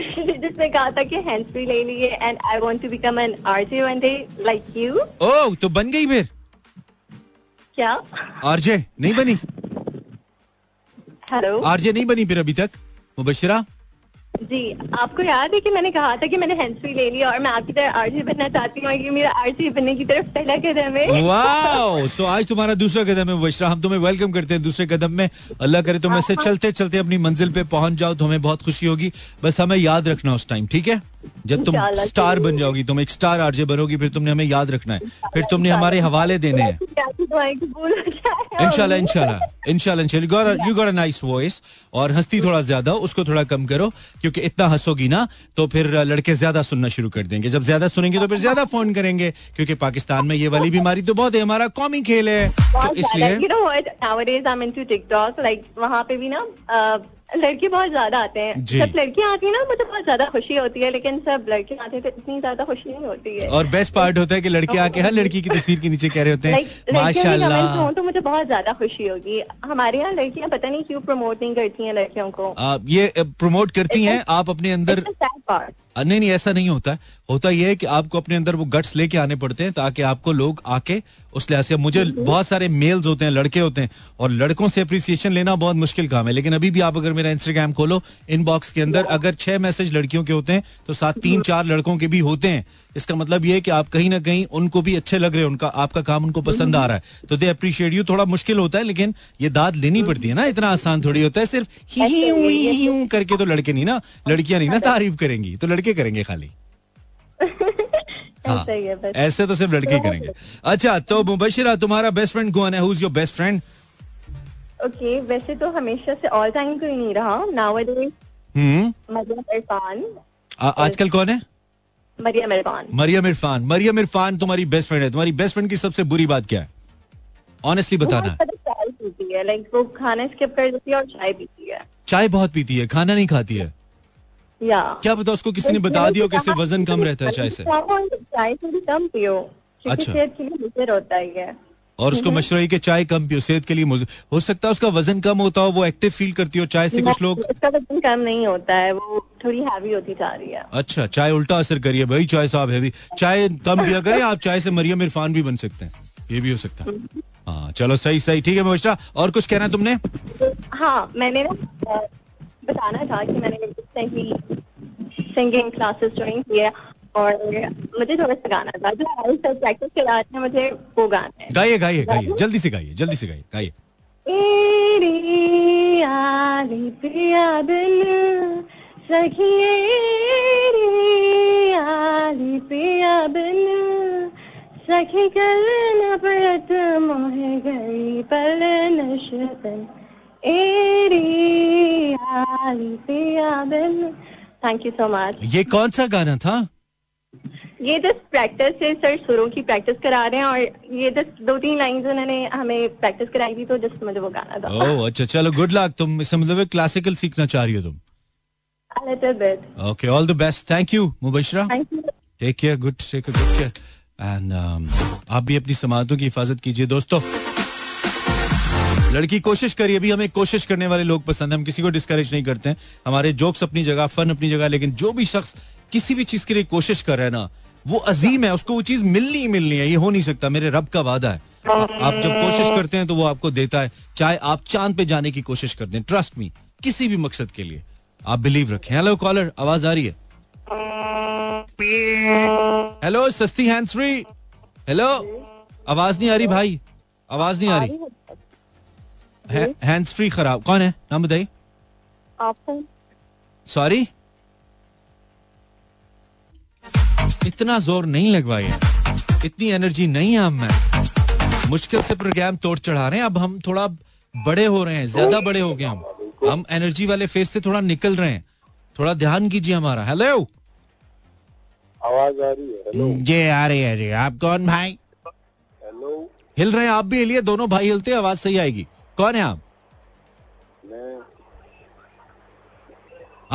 जिसने कहा था कि हैंड्स फ्री ले लिए and I want to become an RJ one day like you. Oh, तो बन गई फिर? क्या आरजे नहीं बनी? हेलो, आरजे नहीं बनी फिर अभी तक मुबशिरा जी? आपको याद है कि मैंने कहा था कि मैंने हैंड फ्री ले लिया और मैं आपकी तरह आरजे बनना चाहती हूँ, ये मेरा आरजे बनने की तरफ पहला कदम है. वाओ, सो आज तुम्हारा दूसरा कदम है मुबशिरा. हम तुम्हें वेलकम करते हैं दूसरे कदम में. अल्लाह करे तुम ऐसे चलते चलते अपनी मंजिल पे पहुंच जाओ तो हमें बहुत खुशी होगी. बस हमें याद रखना उस टाइम, ठीक है, जब तुम स्टार बन जाओगी, तुम एक स्टार आरजे बनोगी, फिर तुमने हमें याद रखना है, फिर तुमने हमारे हवाले देने हैं इंशाल्लाह. इंशाल्लाह इंशाल्लाह you got a nice voice. और हंसती थोड़ा ज्यादा हो, उसको थोड़ा कम करो, क्योंकि इतना हंसोगी ना तो फिर लड़के ज्यादा सुनना शुरू कर देंगे. जब ज्यादा सुनेंगे तो फिर ज्यादा फोन करेंगे, क्योंकि पाकिस्तान में ये वाली बीमारी तो बहुत है, हमारा कौमी खेल है. तो इसलिए वहाँ पे भी ना लड़के बहुत ज्यादा आते हैं. सब लड़कियां आती है ना, मतलब बहुत ज्यादा खुशी होती है, लेकिन सब लड़के आते हैं तो इतनी ज्यादा खुशी नहीं होती है. और बेस्ट पार्ट होता है कि लड़के आके हर लड़की की तस्वीर के नीचे कह रहे होते हैं माशाल्लाह. तो मुझे बहुत ज्यादा खुशी होगी. हमारे यहाँ लड़कियां पता नहीं क्यों प्रमोट नहीं करती हैं लड़कियों को. आप ये प्रमोट करती हैं आप अपने अंदर? नहीं नहीं, ऐसा नहीं होता. होता यह है कि आपको अपने अंदर वो गट्स लेके आने पड़ते हैं ताकि आपको लोग आके उस लिहाज से. मुझे बहुत सारे मेल्स होते हैं, लड़के होते हैं, और लड़कों से अप्रिसिएशन लेना बहुत मुश्किल काम है. लेकिन अभी भी आप अगर मेरा इंस्टाग्राम खोलो, इनबॉक्स के अंदर अगर छह मैसेज लड़कियों के होते हैं तो साथ तीन चार लड़कों के भी होते हैं. इसका मतलब ये है कि आप कहीं ना कहीं उनको भी अच्छे लग रहे हैं, उनका आपका काम उनको पसंद आ रहा है, तो दे अप्रिशिएट यू. थोड़ा मुश्किल होता है लेकिन ये दाद लेनी पड़ती है ना, इतना आसान थोड़ी होता है. सिर्फ ही ही हूं ही हूं करके तो लड़के नहीं ना, लड़कियां नहीं ना तारीफ करेंगी, तो लड़के करेंगे खाली. हाँ, ऐसे तो सिर्फ लड़के करेंगे. अच्छा, तो मुबशिरा तुम्हारा बेस्ट फ्रेंड कौन है? Who is your best friend? Okay, वैसे तो हमेशा से ऑल टाइम तो ही नहीं रहा. Now a day Maryam Irfan. आजकल कौन है? मरिया मिरफान मरिया मिरफान मरिया मिरफान तुम्हारी बेस्ट फ्रेंड है. तुम्हारी बेस्ट फ्रेंड की सबसे बुरी बात क्या है? ऑनेस्टली बताना. लाइक वो खाना स्किप कर देती है और चाय पीती है. चाय बहुत पीती है, खाना नहीं खाती है. या क्या पता उसको किसी ने बता दिया कैसे वजन कम रहता है चाय से. चाय थोड़ी कम पियो. अच्छा. सेहत के लिए मुज़र होता है. और उसको मशवरा है कि चाय कम पियो, सेहत के लिए मुज़र हो सकता है. उसका वजन कम होता हो, वो एक्टिव फील करती हो चाय से. कुछ लोग उसका वजन कम नहीं होता है, वो थोड़ी हैवी होती जा रही है. अच्छा, चाय उल्टा असर करिए भाई. चाय साहब हैवी, चाय कम पिया करें आप. चाय से मरियम इरफान भी बन सकते हैं, ये भी हो सकता है. हाँ चलो सही सही ठीक है मुबाशिरा. और कुछ कहना है तुमने? हाँ मैंने ना बताना था कि मैंने सिंगिंग क्लासेस ज्वाइन किया और मुझे थोड़ा सा गाना था जो हमारे साथ प्रैक्टिस करा रहे हैं. मुझे वो गाना है. गाइए गाइए गाइए जल्दी से गाइए जल्दी से गाइए गाइए. एरी आली प्रिया बिन सखिए एरी आली प्रिया बिन सखी कर नफरत मोहे गई पल नशतन एरी आली प्रिया बिन. Thank you so much. ये कौन सा गाना था? ये दस प्रैक्टिस से सर, सुरों की प्रैक्टिस करा रहे हैं और ये दस दो तीन लाइंस उन्होंने हमें प्रैक्टिस कराई थी तो जस्ट मुझे वो गाना था. ओह अच्छा चलो गुड लक. तुम इसका मतलब क्लासिकल सीखना चाह रही हो तुम? A little bit. Okay, all the best. Thank you, Mubashira. Thank you. Take care. Good. Take a good care. And um, आप भी अपनी समातों की हिफाजत कीजिए दोस्तों. लड़की कोशिश करिए. अभी हमें कोशिश करने वाले लोग पसंद है, हम किसी को डिस्करेज नहीं करते हैं. हमारे जोक्स अपनी जगह, फन अपनी जगह, लेकिन जो भी शख्स किसी भी चीज के लिए कोशिश कर रहा है ना, वो अजीम है. उसको वो चीज मिलनी ही मिलनी है, ये हो नहीं सकता. मेरे रब का वादा है. आप जब कोशिश करते हैं तो वो आपको देता है. चाहे आप चांद पे जाने की कोशिश कर दें, ट्रस्ट मी, किसी भी मकसद के लिए आप बिलीव रखें. हेलो कॉलर, आवाज आ रही है? हेलो सस्ती हैंड फ्री. हेलो आवाज नहीं आ रही भाई, आवाज नहीं आ रही. हैंड्स फ्री खराब. कौन है, नाम बताइए? आप सॉरी इतना जोर नहीं लगवाइए, इतनी एनर्जी नहीं है हम में. मुश्किल से प्रोग्राम तोड़ चढ़ा रहे हैं. अब हम थोड़ा बड़े हो रहे हैं, ज्यादा बड़े हो गए हम हम एनर्जी वाले फेस से थोड़ा निकल रहे हैं. थोड़ा ध्यान कीजिए हमारा. हेलो आवाज आ रही है? हेलो जी आ रही है जी. आप कौन भाई? हेलो हिल रहे हैं आप भी, हिलिए. दोनों भाई हिलते हैं, आवाज सही आएगी. कौन है आप? मैं.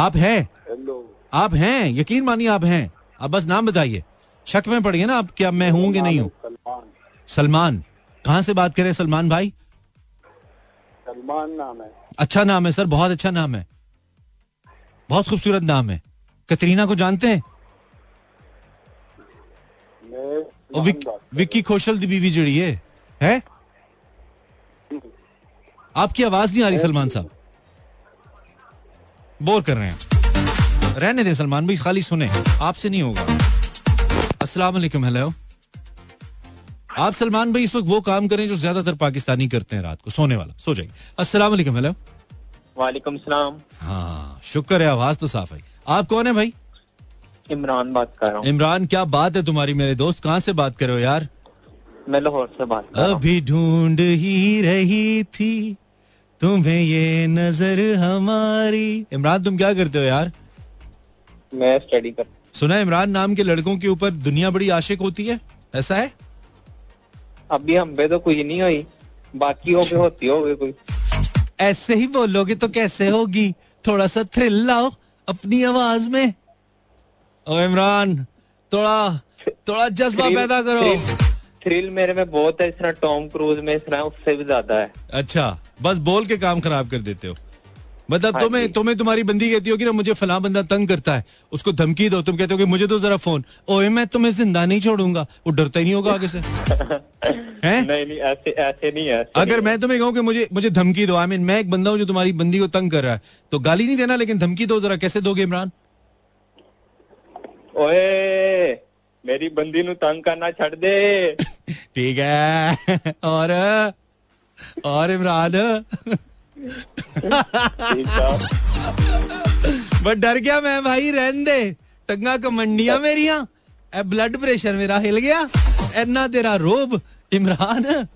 आप हैं? हेलो आप हैं? यकीन मानिए आप हैं. आप बस नाम बताइए, शक में पड़िए ना आप क्या मैं हूँ कि नहीं हूँ. सलमान. सलमान कहाँ से बात करें सलमान भाई? सलमान नाम है. अच्छा नाम है सर, बहुत अच्छा नाम है, बहुत खूबसूरत नाम है. कतरीना को जानते हैं? और विक, विक्की कौशल दी बीवी जड़ी है, है? आपकी आवाज नहीं आ रही सलमान साहब, बोर कर रहे हैं. रहने दें सलमान भाई, खाली सुने, आपसे नहीं होगा. अस्सलाम वालेकुम. हेलो आप सलमान भाई इस वक्त वो काम करें जो ज्यादातर पाकिस्तानी करते हैं, रात को सोने वाला, सो जाइए. अस्सलाम वालेकुम. हेलो वालेकुम सलाम. हाँ शुक्र है आवाज तो साफ आई. आप कौन है भाई? इमरान बात कर रहा हूँ. इमरान क्या बात है तुम्हारी मेरे दोस्त, कहाँ से बात कर रहे हो यार? मैं लाहौर से बात कर रहा हूँ. अभी ढूंढ ही रही थी तुम्हें ये नजर हमारी. इमरान तुम क्या करते हो यार? मैं स्टडी करता हूँ. सुना इमरान नाम के लड़कों के ऊपर दुनिया बड़ी आशिक होती है, ऐसा है? अभी हम पे तो कुछ नहीं हुई, बाकी हो गए होती हो गए कोई. ऐसे ही बोलोगे तो कैसे होगी, थोड़ा सा थ्रिल लाओ अपनी आवाज में. ओ इमरान थोड़ा थोड़ा जज्बा पैदा करो. थ्रिल मेरे में बहुत है, इस तरह टॉम क्रूज में इस तरह उससे भी ज्यादा है. अच्छा बस बोल के काम खराब कर देते हो, मतलब तुम्हें तुम्हें तुम्हारी बंदी कहती होगी ना मुझे फलां बंदा तंग करता है, उसको धमकी दो, तुम कहते हो कि मुझे दो जरा फोन. ओए मैं तुम्हें जिंदा नहीं छोड़ूंगा. वो डरता ही नहीं होगा आगे से? हैं? नहीं नहीं ऐसे ऐसे नहीं है. अगर मैं तुम्हें कहूँ कि मुझे मुझे धमकी दो, आई मीन मैं एक बंदा हूँ जो तुम्हारी बंदी को तंग कर रहा है, तो गाली नहीं देना लेकिन धमकी दो जरा, कैसे दोगे इमरान? ओए मेरी बंदी नू तंग करना छड़ दे. ठीक है. और और इमरान बट डर गया मैं भाई, रहन दे. टंगा कमंडिया मेरिया, ब्लड प्रेशर मेरा हिल गया, इतना तेरा रोब इमरान.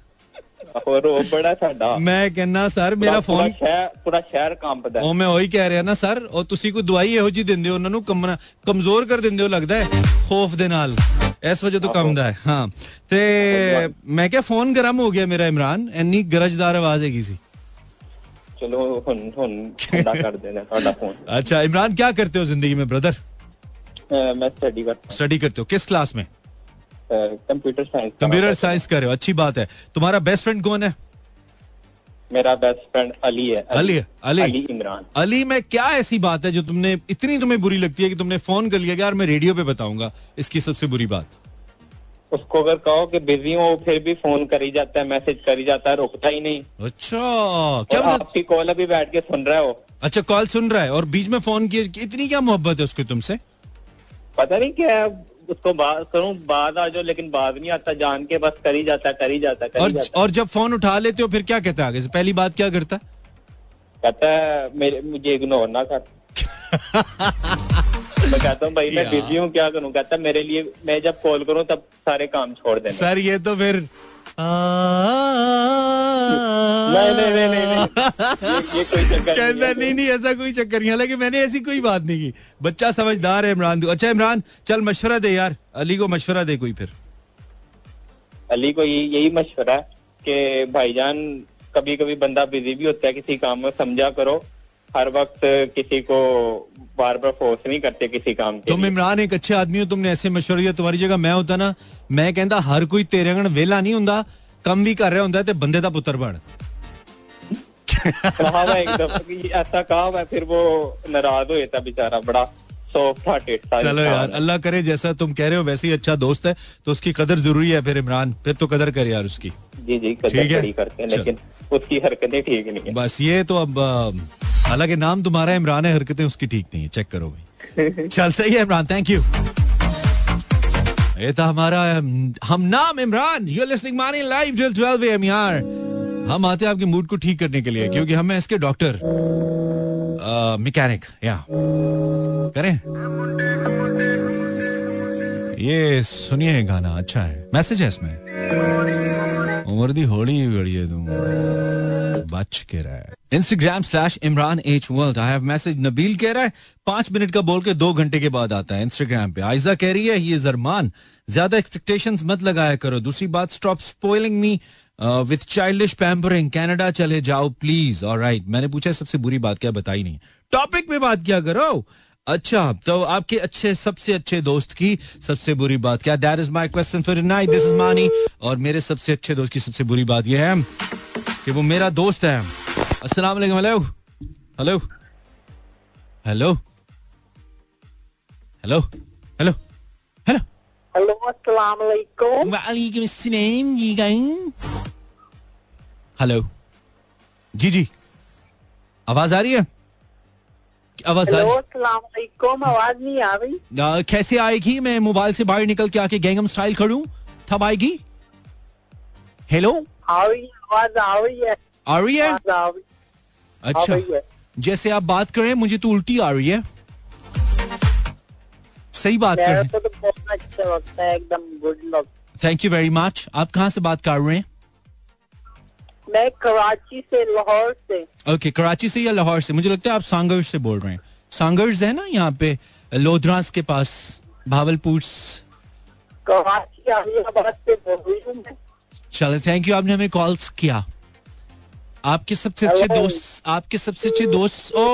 और वो बड़ा साडा मैं कहना सर मेरा फोन पूरा शहर कंबदा ओ मैं वही कह रहा ना सर और तुसी कोई दवाई ਇਹੋ ਜੀ ਦਿੰਦੇ ਹੋ ਉਹਨਾਂ ਨੂੰ ਕਮਨਾ ਕਮਜ਼ੋਰ ਕਰ ਦਿੰਦੇ ਹੋ ਲੱਗਦਾ ਹੈ ਖੋਫ ਦੇ ਨਾਲ ਇਸ ਵਜ੍ਹਾ ਤੋਂ ਕੰਬਦਾ ਹੈ ਹਾਂ ਤੇ ਮੈਂ ਕਿਹਾ ਫੋਨ ਗਰਮ ਹੋ ਗਿਆ ਮੇਰਾ ਇਮਰਾਨ ਇੰਨੀ ਗਰਜਦਾਰ ਆਵਾਜ਼ ਹੈਗੀ ਸੀ ਚਲੋ ਹੁਣ ਹੁਣ ਠੰਡਾ ਕਰ ਦੇਣਾ ਤੁਹਾਡਾ ਫੋਨ ਅੱਛਾ ਇਮਰਾਨ ਕੀ ਕਰਦੇ ਹੋ ਜ਼ਿੰਦਗੀ ਮੇਂ ਬ੍ਰਦਰ मैं स्टडी करता हूं स्टडी करते हो किस क्लास में कंप्यूटर साइंस कंप्यूटर साइंस कर रहे हो अच्छी बात है तुम्हारा बेस्ट फ्रेंड कौन है मेरा बेस्ट फ्रेंड अली है अली अली अली इमरान अली में क्या ऐसी बात है जो तुमने इतनी तुम्हें बुरी लगती है कि तुमने फोन कर लिया यार मैं रेडियो पे बताऊंगा इसकी सबसे बुरी बात उसको अगर कहो कि बिजी हो फिर भी फोन कर ही जाता है मैसेज कर ही जाता है रुकता ही नहीं अच्छा क्या आपकी कॉल अभी बैठ के सुन रहा हो अच्छा कॉल सुन रहा है और बीच में फोन किया इतनी क्या मोहब्बत है उसकी तुमसे पता नहीं क्या उसको बात करूं बाद आ जाओ लेकिन बाद नहीं आता जान के बस कर ही जाता कर ही जाता कर और, जाता और जब फोन उठा लेते हो फिर क्या कहता है आगे से पहली बात क्या करता है कहता है मेरे मुझे इग्नोर ना कर मैं कहता हूँ भाई मैं बिजी हूँ क्या करूँ कहता है मेरे लिए मैं जब कॉल करूँ तब सारे काम छोड़ देना सर ये तो फिर नहीं नहीं नहीं नहीं, नहीं। ये कोई चक्कर नहीं, नहीं नहीं ऐसा कोई चक्कर नहीं हालांकि मैंने ऐसी कोई बात नहीं की बच्चा समझदार है इमरान अच्छा इमरान चल मशवरा दे यार अली को मशवरा दे कोई फिर अली को ये यही मशवरा है कि भाईजान कभी कभी बंदा बिजी भी होता है किसी काम में समझा करो हर वक्त किसी को बार बार फोर्स नहीं करते किसी काम के तुम इमरान एक अच्छे आदमी हो तुमने ऐसे मशवरे दिए तुम्हारी जगह मैं होता ना मैं कहता हर कोई तेरे अंगण वेला नहीं हुंदा ਕੰਮ ਵੀ ਕਰ ਰਿਹਾ ਹੁੰਦਾ ਤੇ ਬੰਦੇ ਦਾ ਪੁੱਤਰ ਬਣ ਕਹਾ ਵਾ ਇੱਕਦਮ ਐਸਾ ਕਹਾ ਵਾ ਫਿਰ ਉਹ ਨਾਰਾਜ਼ ਹੋਇਆ ਤਾਂ ਵਿਚਾਰਾ ਬੜਾ ਸੌਫਟ ਹਾਰਟਡ ਸਾਰਾ ਚਲੋ ਯਾਰ ਅੱਲਾ ਕਰੇ ਜੈਸਾ ਤੁਮ ਕਹਿ ਰਹੇ ਹੋ ਵੈਸੇ ਹੀ ਅੱਛਾ ਦੋਸਤ ਹੈ ਤਾਂ ਉਸकी ਕਦਰ ਜ਼ਰੂਰੀ ਹੈ ਫਿਰ ਇਮਰਾਨ ਫਿਰ ਤੋ ਕਦਰ ਕਰ ਯਾਰ ਉਸकी ਜੀ ਜੀ ਕਦਰ ਕਰੀ ਕਰਤੇ ਲੇਕਿਨ ਉਸकी ਹਰਕਤਾਂ ਠੀਕ ਨਹੀਂ ਹੈ ਬਸ ਇਹ ਤਾਂ ਅਬ ਹਾਲਾਂਕਿ ਨਾਮ ਤੁਹਾਡਾ ਇਮਰਾਨ ਹੈ ਹਰਕਤਾਂ ਉਸकी ਠੀਕ ਨਹੀਂ ਹੈ ਚੈੱਕ ਕਰੋ ਬਈ ਚਲ ਸਹੀ ਹੈ ਇਮਰਾन ਥੈਂक यू ये था हमारा हम नाम Imran you are listening Mani live till twelve a m यार हम आते हैं आपके मूड को ठीक करने के लिए क्योंकि हम हैं इसके डॉक्टर मैकेनिक या करें ये सुनिए गाना अच्छा है मैसेज है इसमें उम्र दी होली बड़ी है तुम बच के रहा है Instagram slash Imran H world I have message Nabeel कह रहा है पांच मिनट का बोल के दो घंटे के बाद आता है इंस्टाग्राम पे आयजा कह रही है ये जरमान ज्यादा एक्सपेक्टेशंस मत लगाया करो दूसरी बात stop spoiling me with childish pampering Canada चले जाओ प्लीज ऑलराइट मैंने पूछा सबसे बुरी बात क्या बताई नहीं टॉपिक पे बात किया करो अच्छा तो आपके अच्छे सबसे अच्छे दोस्त की सबसे बुरी बात क्या that is my question for tonight this is Mani और मेरे सबसे अच्छे दोस्त की सबसे बुरी बात यह है कि वो मेरा दोस्त है अस्सलाम वालेकुम hello hello hello hello hello hello hello अस्सलाम वालेकुम वालेकुम अस्सलाम जी गाइस हेलो जी जी आवाज आ रही है आवाज आ रही आवाज नहीं आ रही कैसे आएगी मैं मोबाइल से बाहर निकल के आके गैंगम स्टाइल करूं तब आएगी हेलो आ रही है अच्छा जैसे आप बात करें मुझे तो उल्टी आ रही है सही बात करें तो बहुत अच्छा लगता है एकदम good look thank you very much आप कहाँ से बात कर रहे हैं मैं कराची से लाहौर से ओके okay, कराची से या लाहौर से मुझे लगता है आप सांगर्ज से बोल रहे हैं सांगर्ज है ना यहाँ पे लोधरास के पास भावलपुर कराची आलियाबाद से बोल रही हूँ चलो थैंक यू आपने हमें कॉल्स किया आपके सबसे अच्छे दोस्त आपके सबसे अच्छे दोस्त ओ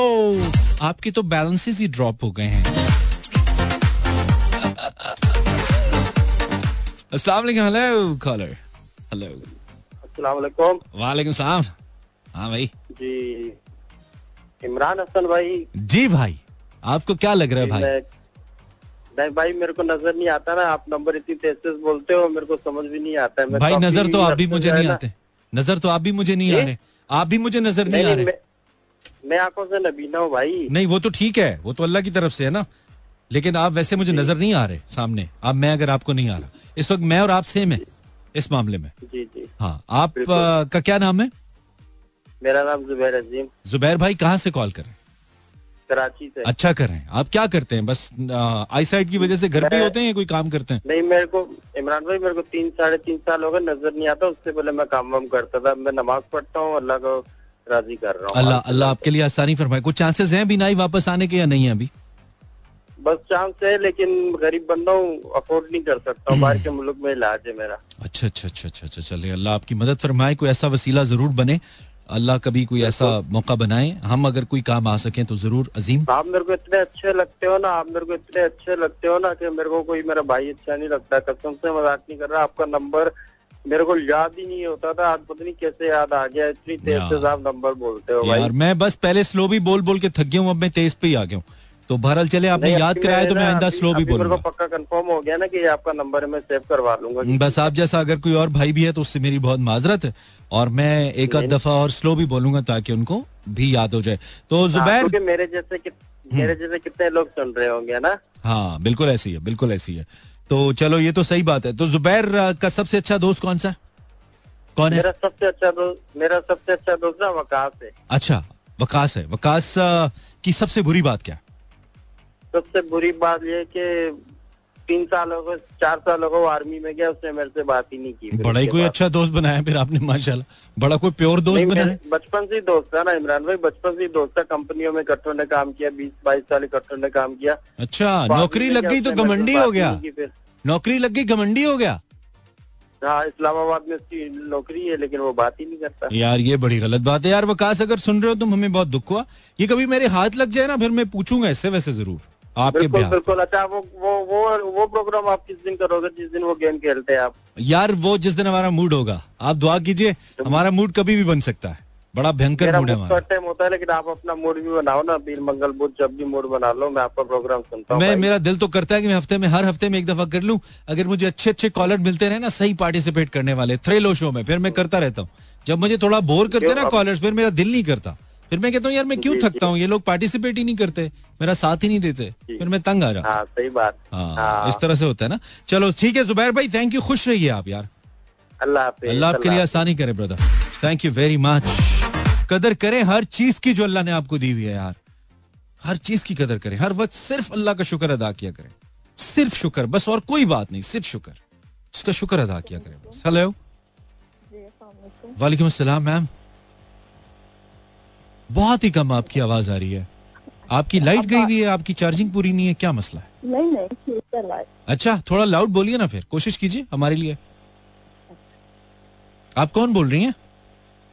आपके तो बैलेंसेस ही ड्रॉप हो गए हैं अस्सलाम वालेकुम हेलो कॉलर हेलो अस्सलाम वालेकुम वालेकुम सलाम हाँ भाई जी इमरान हसन भाई जी भाई आपको क्या लग रहा है भाई नहीं भाई मेरे को नजर नहीं आता ना आप नंबर इतनी तेज से बोलते हो मेरे को समझ भी नहीं आता है मैं भाई नजर तो आप भी मुझे नहीं आते नजर तो आप भी मुझे नहीं आ रहे आप भी मुझे नजर नहीं आ रहे मैं आंखों से नबीना हूँ भाई नहीं वो तो ठीक है वो तो अल्लाह की तरफ से है ना लेकिन आप वैसे मुझे नजर नहीं आ रहे सामने आप मैं अगर आपको नहीं आ रहा इस वक्त मैं और आप सेम है इस मामले में जी जी हाँ आप का क्या नाम है मेरा नाम जुबैर अजीम जुबैर भाई कहाँ से कॉल कर रहे कराची से। अच्छा करें, आप क्या करते हैं? बस आई साइट की वजह से घर पे होते हैं या कोई काम करते हैं? नहीं, मेरे को इमरान भाई मेरे को तीन साढ़े तीन साल हो गए, नजर नहीं आता। उससे पहले मैं काम वाम करता था। मैं नमाज पढ़ता हूँ, अल्लाह को राजी कर रहा हूँ। अल्लाह अल्लाह आपके लिए आसानी फरमाए। कुछ चांसेस हैं बिना ही वापस आने के या नहीं है अभी? बस चांस है, लेकिन गरीब बंदा हूँ, अफोर्ड नहीं कर सकता हूँ। बाहर के मुल्क में इलाज है मेरा। अच्छा अच्छा अच्छा अच्छा, चलिए अल्लाह आपकी मदद फरमाए, कोई ऐसा वसीला जरूर बने, अल्लाह कभी कोई ऐसा मौका बनाए, हम अगर कोई काम आ सके तो जरूर। अजीम, आप मेरे को इतने अच्छे लगते हो ना, आप मेरे को इतने अच्छे लगते हो ना कि मेरे को कोई मेरा भाई अच्छा नहीं लगता, कसम से मजाक नहीं कर रहा। आपका नंबर मेरे को याद ही नहीं होता था, आज पता नहीं कैसे याद आ गया, इतनी तेज से आप नंबर बोलते हो। यार मैं बस पहले स्लो भी बोल बोल के थक गया हूँ, अब मैं तेज पे ही आ गया हूँ। तो बहरहाल चले, आपने याद कराया तो मैं आइंदा स्लो भी बोलूंगा। पक्का कंफर्म हो गया ना कि आपका नंबर मैं सेव करवा लूंगा। बस आप जैसा अगर कोई और भाई भी है तो उससे मेरी बहुत माजरत है, और मैं एक आध दफा और स्लो भी बोलूंगा ताकि उनको भी याद हो जाए। तो जुबैर, मेरे जैसे मेरे जैसे कितने लोग सुन रहे होंगे ना। हाँ बिल्कुल ऐसी है, बिल्कुल ऐसी है। तो चलो ये तो सही बात है। तो जुबैर का सबसे अच्छा दोस्त कौन सा कौन है? मेरा सबसे अच्छा दोस्त मेरा सबसे अच्छा दोस्त ना वकास है। अच्छा वकास है। वकास की सबसे बुरी बात क्या? सबसे बुरी बात यह कि तीन साल हो गए, चार साल हो गए आर्मी में गया, उसने मेरे से बात ही नहीं की। बड़ा ही कोई अच्छा दोस्त बनाया फिर आपने, माशाल्लाह। बड़ा कोई प्योर दोस्त बनाया। बचपन से दोस्त था ना इमरान भाई, बचपन से दोस्त था। कंपनियों में इकट्ठों ने काम किया, बीस बाईस साल इकट्ठों ने काम किया। अच्छा, नौकरी लग गई तो घमंडी हो गया? नौकरी लग गई घमंडी हो गया? हाँ, इस्लामाबाद में उसकी नौकरी है लेकिन वो बात ही नहीं करता। यार ये बड़ी गलत बात है यार। वकास अगर सुन रहे हो तुम, हमें बहुत दुख हुआ। ये कभी मेरे हाथ लग जाए ना, फिर मैं पूछूंगा इससे वैसे जरूर आपके बिल्कुल, बिल्कुल। अच्छा वो वो वो वो प्रोग्राम आप किस दिन करोगे जिस दिन वो गेम खेलते हैं आप? यार वो जिस दिन हमारा मूड होगा। आप दुआ कीजिए, हमारा मूड कभी भी बन सकता है। बड़ा भयंकर मूड है हमारा। टाइम होता है लेकिन आप अपना मूड भी बनाओ ना, बीर मंगल बुध जब भी मूड बना लो। मैं आपका प्रोग्राम सुनता हूँ। मैं मेरा दिल तो करता है कि मैं हफ्ते में हर हफ्ते में एक दफा कर लूँ। अगर मुझे अच्छे अच्छे कॉलर मिलते रहे ना, सही पार्टिसिपेट करने वाले थ्रिलो शो में, फिर मैं करता रहता हूँ। जब मुझे थोड़ा बोर करते ना कॉलर, फिर मेरा दिल नहीं करता। फिर मैं कहता हूँ यार मैं क्यों थकता हूँ, ये लोग पार्टिसिपेट ही नहीं करते, मेरा साथ ही नहीं देते, फिर मैं तंग आ रहा। हाँ, सही बात। हाँ, इस तरह से होता है ना। चलो ठीक है जुबैर भाई, थैंक यू, खुश रहिए आप यार। अल्लाह अल्लाह आपके लिए आसानी करे brother, thank you very much. कदर करें हर चीज की जो अल्लाह ने आपको दी हुई है यार, हर चीज की कदर करें। हर वक्त सिर्फ अल्लाह का शुक्र अदा किया करें, सिर्फ शुक्र, बस और कोई बात नहीं, सिर्फ शुक्र, उसका शुक्र अदा किया करें। हेलो, वालेकुम अस्सलाम। मैम बहुत ही कम आपकी आवाज आ रही है, आपकी लाइट गई हुई है, आपकी चार्जिंग पूरी नहीं है, क्या मसला है? नहीं नहीं। अच्छा थोड़ा लाउड बोलिए ना, फिर कोशिश कीजिए हमारे लिए। आप कौन बोल रही हैं?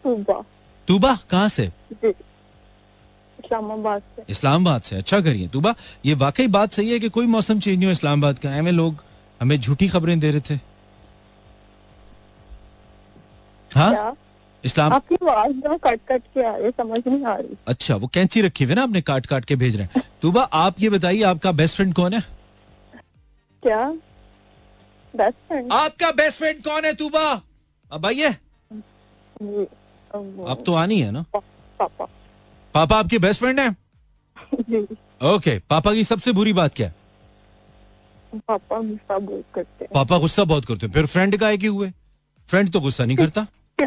तूबा। तूबा कहाँ से? इस्लामाबाद से। इस्लामाबाद से, अच्छा करिए तूबा। ये वाकई बात सही है कि कोई मौसम चेंज नहीं हो इस्लामाबाद का। हमें लोग हमें झूठी खबरें दे रहे थे। हाँ इस्लाम, आपकी आवाज ना काट काट के आ रही, समझ नहीं आ रही। अच्छा वो कैंची रखी हुई ना आपने, काट काट के भेज रहे हैं। तूबा आप ये बताइए, आपका बेस्ट फ्रेंड कौन है? क्या बेस्ट फ्रेंड? आपका बेस्ट फ्रेंड कौन है तूबा? अब आइए, अब तो आनी है ना। पापा। पापा आपके बेस्ट फ्रेंड है? ओके, पापा की सबसे बुरी बात क्या है? पापा गुस्सा बहुत करते हैं। पापा गुस्सा बहुत करते हैं, फिर फ्रेंड का है कि हुए? फ्रेंड तो गुस्सा नहीं करता।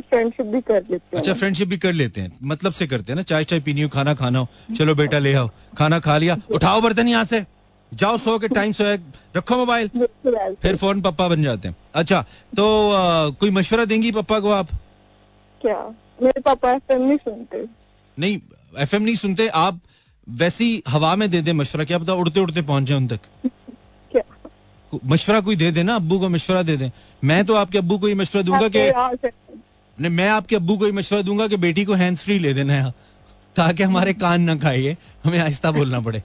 फ्रेंडशिप भी कर लेते हैं। अच्छा फ्रेंडशिप भी कर लेते हैं, मतलब से करते हैं ना, चाय चाय पीनी हो, खाना खाना हो, चलो बेटा ले आओ, खाना खा लिया, उठाओ बर्तन यहाँ से, जाओ सो के टाइम सोए, रखो मोबाइल, फिर फोन पप्पा बन जाते हैं। अच्छा तो आ, कोई मशवरा देंगी पप्पा को आप? क्या मेरे पापा एफएम नहीं सुनते? नहीं एफएम नहीं सुनते। आप वैसी हवा में दे दे मशवरा, क्या पता उड़ते उड़ते पहुंच जाए उन तक। क्या मशवरा कोई दे देना, अब्बू को मशवरा दे दे। मैं तो आपके अब्बू को ये मशवरा दूंगा कि नहीं, मैं आपके अब्बू को ही मशवरा दूंगा कि बेटी को हैंड्स फ्री ले देना है, ताकि हमारे कान ना खाइए, हमें आहिस्ता बोलना पड़े।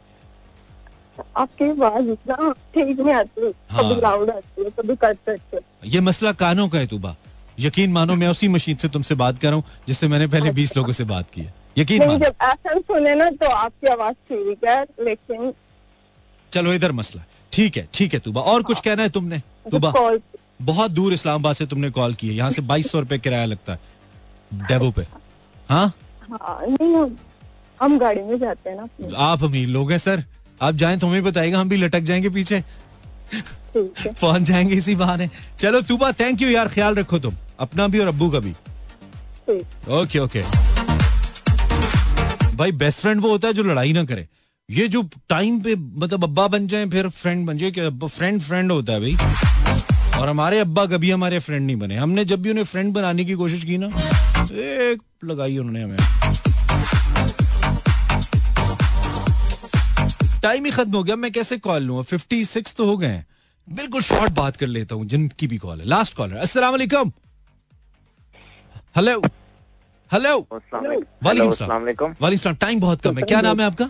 आपकी आवाज इतना ठीक नहीं आती है, कभी लाउड आती है, कभी कट जाती है। ये मसला कानों का है तूबा, यकीन मानो मैं उसी मशीन से तुमसे बात कर रहा हूँ जिससे मैंने पहले बीस लोगों से बात की है, यकीन मानो। जब ऐसा सुने ना तो आपकी आवाज ठीक है, लेकिन चलो इधर मसला ठीक है। ठीक है तूबा, और कुछ कहना है तुमने? तूबा बहुत दूर इस्लामाबाद से तुमने कॉल की है, यहाँ से बाईस सौ रुपए किराया लगता है डेवो पे। हाँ नहीं हम गाड़ी में जाते हैं ना। आप अमीर लोग हैं सर, आप जाएं तो हमें बताइएगा, हम भी लटक जाएंगे पीछे, पहुंच जाएंगे इसी बहाने। चलो तूबा थैंक यू यार, ख्याल रखो तुम अपना भी और अब्बू का भी। ओके ओके भाई, बेस्ट फ्रेंड वो होता है जो लड़ाई ना करे, ये जो टाइम पे मतलब अब्बा बन जाए फिर फ्रेंड बन जाए, फ्रेंड फ्रेंड होता है भाई, और हमारे अब्बा कभी हमारे फ्रेंड नहीं बने. हमने जब भी उन्हें फ्रेंड बनाने की कोशिश की ना, एक लगाई उन्होंने हमें. टाइम ही खत्म हो गया, मैं कैसे कॉल लूं, फिफ्टी सिक्स तो हो गए. बिल्कुल शॉर्ट बात कर लेता हूँ जिनकी भी कॉल है. लास्ट कॉलर, अस्सलाम वालेकुम. हेलो हेलो वालेकुम सलाम. वालेकुम सलाम. टाइम बहुत कम है. क्या नाम है आपका?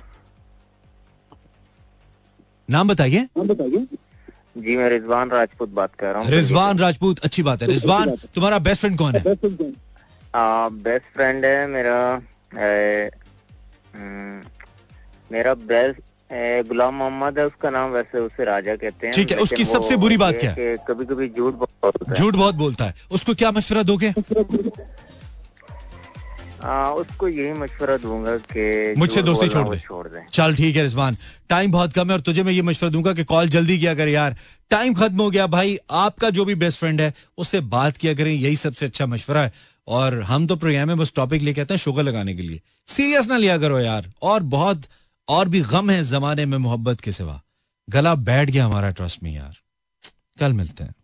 नाम बताइए. जी मैं रिजवान राजपूत बात कर रहा हूँ. रिजवान राजपूत, अच्छी बात है. रिजवान, तुम्हारा बेस्ट फ्रेंड कौन है? बेस्ट फ्रेंड है मेरा मेरा बेस्ट गुलाम मोहम्मद है, उसका नाम. वैसे उसे राजा कहते हैं. ठीक है. उसकी सबसे बुरी बात क्या है? कभी कभी झूठ बहुत झूठ बहुत बोलता है. उसको क्या मशवरा दोगे? आ, उसको यही मशवरा दूंगा कि मुझसे दोस्ती छोड़ दे. छोड़ दे चल ठीक है. रिजवान टाइम बहुत कम है और तुझे मैं ये मशवरा दूंगा कि कॉल जल्दी किया कर यार, टाइम खत्म हो गया भाई. आपका जो भी बेस्ट फ्रेंड है उससे बात किया करें, यही सबसे अच्छा मशवरा है. और हम तो प्रोग्राम में बस टॉपिक लेके आते हैं शुगर लगाने के लिए, सीरियस ना लिया करो यार. और बहुत और भी गम है जमाने में मोहब्बत के सिवा. गला बैठ गया हमारा ट्रस्ट में यार. कल मिलते हैं.